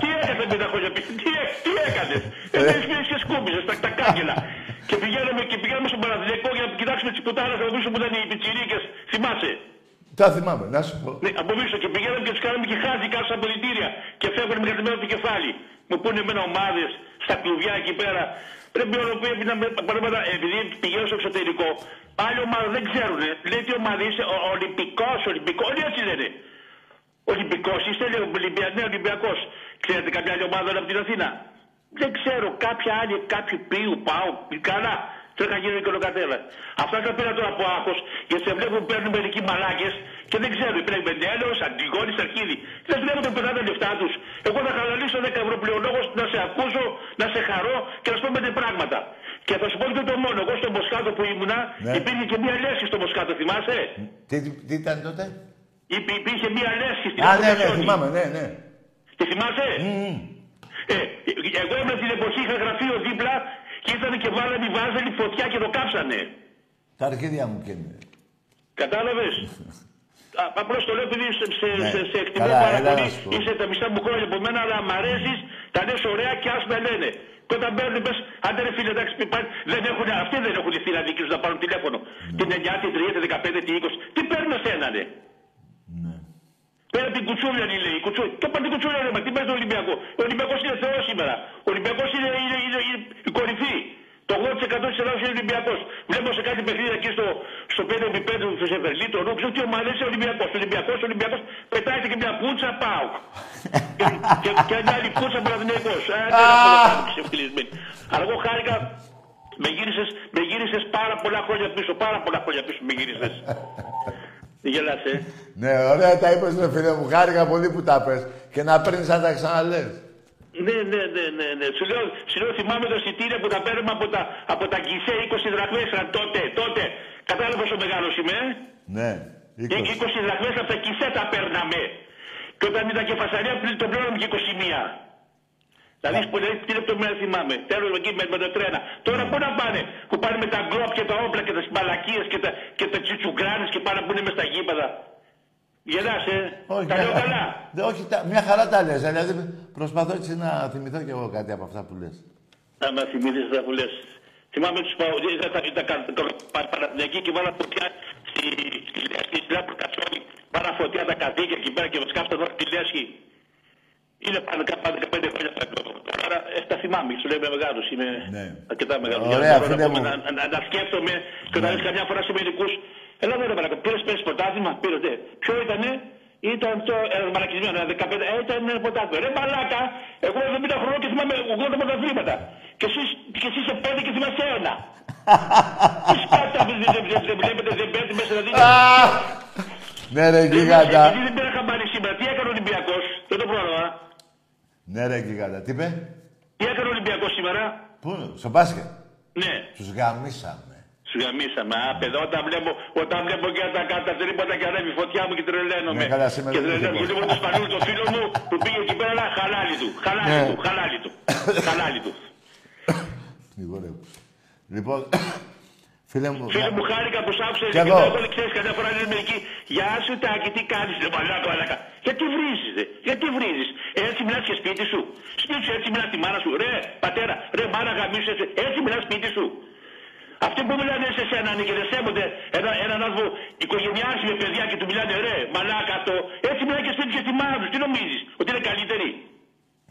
Τι έκανες 50 χρόνια, τι έκανες. Εσύ πήρες και σκούπιζες τα κάγκελα. Και πηγαίνουμε στον Παναθηναϊκό για να κοιτάξουμε τις πουτάρες, να δούμε που ήταν οι πιτσιρίκες. Θυμάσαι. Τα θυμάμαι, να σου πω. Ναι, από πίσω και πηγαίναμε και τους κάναμε και χάζι κάτω στα πολιτήρια. Και φεύγαμε κατημένο από το κεφάλι. Μου πούνε εμένα ομάδες, στα κλουβιά εκεί πέρα. Πρέπει όλο που επειδή πηγαίνω στο εξωτερικό, άλλη ομάδα δεν ξέρουν. Λέει τι ομάδα είσαι, Ολυμπικός, Ολυμπικός, όλοι έτσι λένε. Ολυμπικός είστε, λέει ναι, Ολυμπιακός. Ξέρετε κάποια άλλη ομάδα από την Αθήνα. Δεν ξέρω, κάποια άλλη, κάποιου ποιου, πάω, καλά. Τρέχα γύρω η κολοκατέλα. Αυτά τα πήρα τώρα από άγχος, γιατί σε βλέπουν παίρνουν μερικοί μαλάκες και δεν ξέρουν. Πρέπει Βενιζέλος, Αντιγόνης, Αρχίδη. Δεν βλέπω να περνάνε τα λεφτά τους. Εγώ θα χαλαλήσω 10 ευρώ πλεονόγος να σε ακούσω, να σε χαρώ και να σου πω πέντε πράγματα. Και θα σου πω και το μόνο. Εγώ στο Μοσχάτο που ήμουνα, ναι. Υπήρχε και μία λέσχη στο Μοσχάτο, θυμάσαι. Τι ήταν τότε. Υπήρχε μία λέσχη στην Ελλάδα. Ναι, θυμάμαι, ναι. Τη θυμάσαι. Εγώ ήμουν την εποχή, είχα γραφείο δίπλα. Και ήρθανε και βάλανε οι Βάζελοι φωτιά και το κάψανε. Τα αρχίδια μου καίνε. Κατάλαβες. Απλώς το λέω επειδή σε εκτιμώ πάρα πολύ. Είσαι τα μισά μου χρόνια από μένα, αλλά μ' αρέσεις, τα λες ωραία και ας με λένε. Και όταν παίρνουν, πες, άντε ρε φίλε, εντάξει, αυτοί δεν έχουν ηθεί να δικήσουν να πάρουν τηλέφωνο. Την 9, την 3, την 15, την 20. Τι παίρνουν εσένα, ναι. Πέρα την κουτσούλια λέει, η κουτσούλια. Και πάνε την κουτσούλια λέει, μα τι πες τον Ολυμπιακό. Ο Ολυμπιακός είναι Θεός σήμερα. Ο Ολυμπιακός είναι η κορυφή. Το 80% της Ελλάδας είναι Ολυμπιακός. Βλέπω σε κάτι παιχνίδι εκεί στο 5x5 του Σεβερλί, το Ρούξ, ότι ο Μαλές είναι Ολυμπιακός. Ολυμπιακός, πετάει και μια πουτσα ΠΑΟΚ. Και μια άλλη πουτσα Παναθηναϊκός. Αλλά εγώ χάρηκα, με γύρισες πάρα πολλά χρόνια πίσω, πάρα πολλά χρόνια πίσω με γύρισες. Γελάσαι. Ναι, ωραία τα είπες ρε φίλε μου. Χάρηκα πολύ που τα πες. Και να παίρνεις να τα ξαναλές. Ναι. Σου λέω θυμάμαι το εισιτήριο που τα παίρνουμε από τα γκισέ 20 δραχμές τότε. Κατάλαβα πόσο μεγάλος είμαι. Ναι, 20. 20 δραχμές από τα γκισέ τα παίρναμε. Και όταν ήταν και φασαρία το πλήρωναμε και 21. Δηλαδή, τι λεπτομέρειε θυμάμαι. Τέλος εκεί με το τρένα. Τώρα πού να πάνε, που πάνε με τα γκρόπ και τα όπλα και τα συμπαλακίες και τα τσιτσουγκράνες και πάνε που είναι μες στα γήπεδα. Γελάς, Όχι, τα λέω καλά. Όχι, μια χαρά τα λες. Δηλαδή, προσπαθώ έτσι να θυμηθώ κι εγώ κάτι από αυτά που λες. Άμα θυμηθείς αυτά που λες. Θυμάμαι τους παουτζές, τα Παναθηναϊκή και βάλα φωτιά στη Λάμπρου Κατσόνη. Βάλα φωτιά τα κατοίκια εκεί πέρα και μας κάψαν τώρα τη λέσχη. Είναι πάντα 15 χρόνια πριν. Άρα τα θυμάμαι, σου λέει μεγάλο, είμαι αρκετά μεγάλο. Ωραία, φίλε μου. Να σκέφτομαι και όταν καμιά φορά σε μερικούς. Ελά, δεν έπρεπε να πήρε ποτάθλημα, πήρε. Ποιο ήτανε, ήταν το μαλακισμένο, ένα 15, ήταν ένα ποτάθλημα. Ρε μαλάκα, εγώ δεν πήρα χρόνο και θυμάμαι 80 ποταθλήματα. Και εσύ σε 5 και θυμάσαι ένα. Τι σκάτα δεν βλέπετε, δεν παίρνει μέσα να δείτε. Ναι, ρε γίγαντα. Επειδή δεν πήρα χαμπάρι σήμερα, τι έκανε ο Ολυμπιακός, δεν το πρόλαβα. Ναι, ρε γίγαντα, τι είπε. Τι έκανε ο Ολυμπιακός σήμερα. Πού, στο μπάσκετ. Ναι. Τους γαμίσαμε. Τους γαμίσαμε. Απαιδώ, όταν βλέπω και τα τρίποτα και ανέβει φωτιά μου και τρελαίνομαι. Ναι, καλά, σήμερα. Και τρελαίνομαι και τον Σπανούλη, τον φίλο μου που πήγε εκεί πέρα, χαλάλι του. Λοιπόν, Φίλε μου, χάρηκα που σ' άκουσες και δεν ξέρεις κανένα φορά είναι μερικοί. Γεια σου Τάκη, τι κάνεις, ρε μαλάκα. Γιατί βρίζεις, έτσι μιλάς και σπίτι σου. Σπίτι σου, έτσι μιλάς τη μάνα σου. Ρε πατέρα, ρε μάνα γαμίσου, έτσι μιλάς σπίτι σου. Αυτοί που μιλάνε σε σένα και δεν σέβονται έναν άνθρωπο οικογενειάρχη με παιδιά και του μιλάνε ρε μαλάκα αυτό. Έτσι μιλάει και σπίτι και τη μάνα του. Τι νομίζεις, ότι είναι καλύτερη.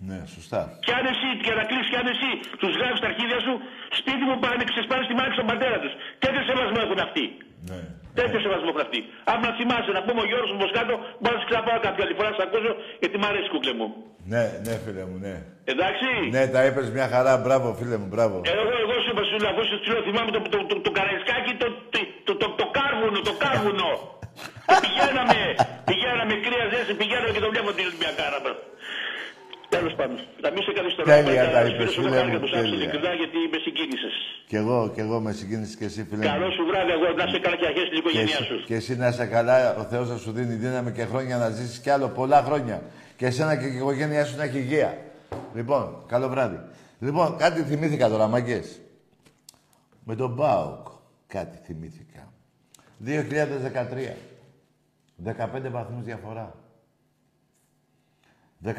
Ναι, σωστά. Κι αν εσύ, για να κλείσεις, κι αν εσύ τους γράφεις τα αρχίδια σου, σπίτι μου πάνε, ξεσπάνε στη μάχη στον πατέρα τους. Τέτοιο σεβασμό έχουν αυτοί. Ναι. Τέτοιο σεβασμό έχουν αυτοί. Αν να θυμάσαι, να πούμε ο Γιώργος μου Μοσκάτο, μπορώ να σε ξαναπάω κάποια άλλη φορά, να σε ακούσω, γιατί μ' αρέσει κούκλε μου. Ναι, φίλε μου, ναι. Εντάξει. Ναι, τα είπες μια χαρά, μπράβο, φίλε μου, μπράβο. Εγώ σου είπα, σου λέω, θυμάμαι το Καραϊσκάκι, το κάρβουνο. Πηγαίναμε κρύα ζέστη, πηγαίναμε και το βλέπω την Ολυμπιακάρα. Τέλος πάντων. Να μην σε καθυστερώ. Τέλεια τα είπες, φίλε μου, τέλεια. Γιατί με συγκίνησες. Κι εγώ με συγκίνησες και εσύ, φίλε μου. Καλό σου βράδυ, εγώ να σε καλά και αρχές την οικογένειά σου. Και εσύ να σε καλά, ο Θεός να σου δίνει δύναμη και χρόνια να ζήσεις κι άλλο πολλά χρόνια. Και εσένα και η οικογένειά σου να έχει υγεία. Λοιπόν, καλό βράδυ. Λοιπόν, κάτι θυμήθηκα τώρα, μαγκές. Με τον ΠΑΟΚ κάτι θυμήθηκα. 2013. 15 βαθμούς διαφορά. 2014, 17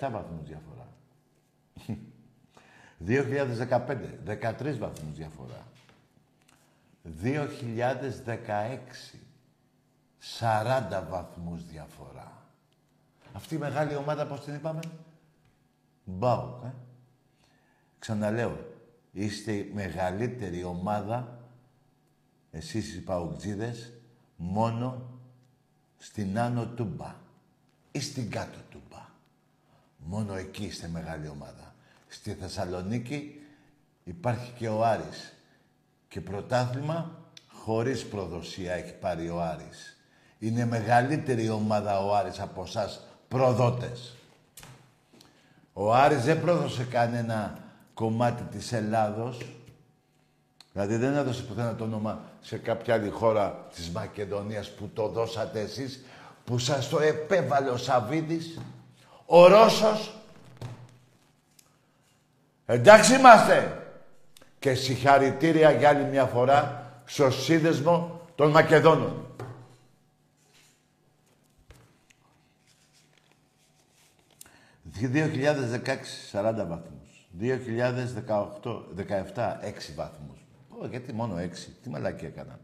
βαθμούς διαφορά. 2015, 13 βαθμούς διαφορά. 2016, 40 βαθμούς διαφορά. Αυτή η μεγάλη ομάδα, πώς την είπαμε, ΠΑΟΚ, Ξαναλέω, είστε η μεγαλύτερη ομάδα, εσείς οι ΠΑΟΚτζίδες, μόνο στην Άνω Τούμπα ή στην Κάτω Τούμπα. Μόνο εκεί είστε μεγάλη ομάδα. Στη Θεσσαλονίκη υπάρχει και ο Άρης. Και πρωτάθλημα χωρίς προδοσία έχει πάρει ο Άρης. Είναι μεγαλύτερη ομάδα ο Άρης από εσάς προδότες. Ο Άρης δεν πρόδωσε κανένα κομμάτι της Ελλάδος. Δηλαδή δεν έδωσε πουθενά το όνομα σε κάποια άλλη χώρα της Μακεδονίας που το δώσατε εσείς, που σας το επέβαλε ο Σαββίδης, ο Ρώσος. Εντάξει είμαστε. Και συγχαρητήρια για άλλη μια φορά στο σύνδεσμο των Μακεδόνων. Το 2016, 40 βαθμούς. 2018, 17, 6 βαθμούς. Γιατί μόνο 6, τι μαλακή έκανα.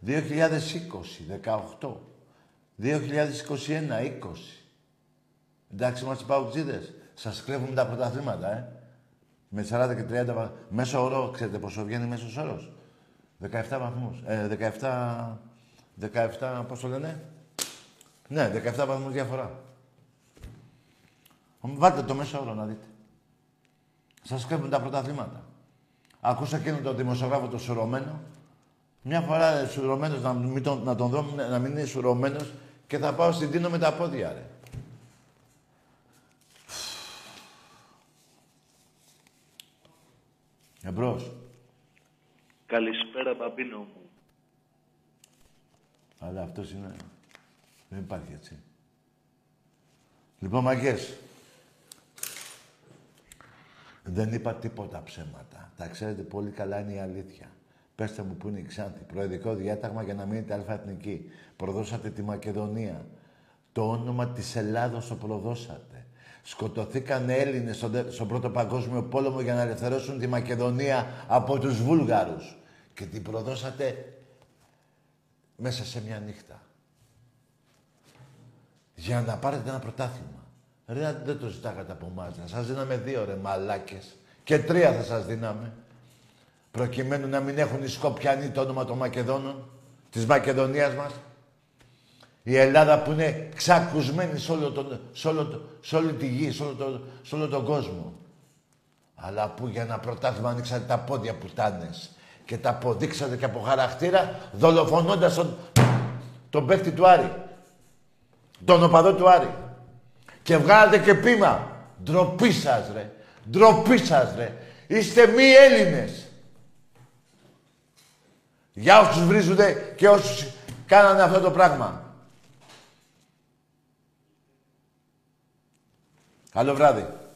2020, 18. 2021, 20. Εντάξει, μας ΠΑΟΚτζίδες, σας κλέβουμε τα πρωταθλήματα, Με 40 και 30, μέσο όρο, ξέρετε πόσο βγαίνει μέσος όρος. 17 βαθμούς, 17, πώς το λένε. Ναι, 17 βαθμούς διαφορά. Βάλτε το μέσο όρο να δείτε. Σας κλέβουν τα πρωταθλήματα. Ακούσα εκείνο τον δημοσιογράφο το σουρωμένο. Μια φορά σουρωμένος να τον δω να μην είναι σουρωμένος και θα πάω στην Τίνο με τα πόδια, ρε. Εμπρός. Καλησπέρα, Παπίνο μου. Αλλά αυτός είναι... Δεν υπάρχει έτσι. Λοιπόν, μαγκές. Δεν είπα τίποτα ψέματα. Τα ξέρετε πολύ καλά, είναι η αλήθεια. Πέστε μου που είναι η Ξάνθη. Προεδρικό διάταγμα για να μείνετε αλφαεθνική. Προδώσατε τη Μακεδονία. Το όνομα της Ελλάδος το προδώσατε. Σκοτωθήκαν Έλληνες στον Πρώτο Παγκόσμιο Πόλεμο για να ελευθερώσουν τη Μακεδονία από τους Βούλγαρους. Και την προδώσατε μέσα σε μια νύχτα. Για να πάρετε ένα πρωτάθλημα. Ρε, δεν το ζητάγατε από εμάς. Να σας δίναμε 2, ρε, μαλάκες. Και 3 θα σας δίναμε. Προκειμένου να μην έχουν οι Σκοπιανοί το όνομα των Μακεδόνων, της Μακεδονίας μας. Η Ελλάδα που είναι ξακουσμένη σε όλη τη γη, σε όλο τον κόσμο. Αλλά που για ένα πρωτάθλημα ανοίξατε τα πόδια πουτάνες. Και τα αποδείξατε και από χαρακτήρα, δολοφονώντας τον παίκτη του Άρη. Τον οπαδό του Άρη. Και βγάλατε και πείμα. Ντροπή σας, ρε. Ντροπή σας, ρε. Είστε μη Έλληνες. Για όσους βρίζονται και όσους κάνανε αυτό το πράγμα. Καλό βράδυ.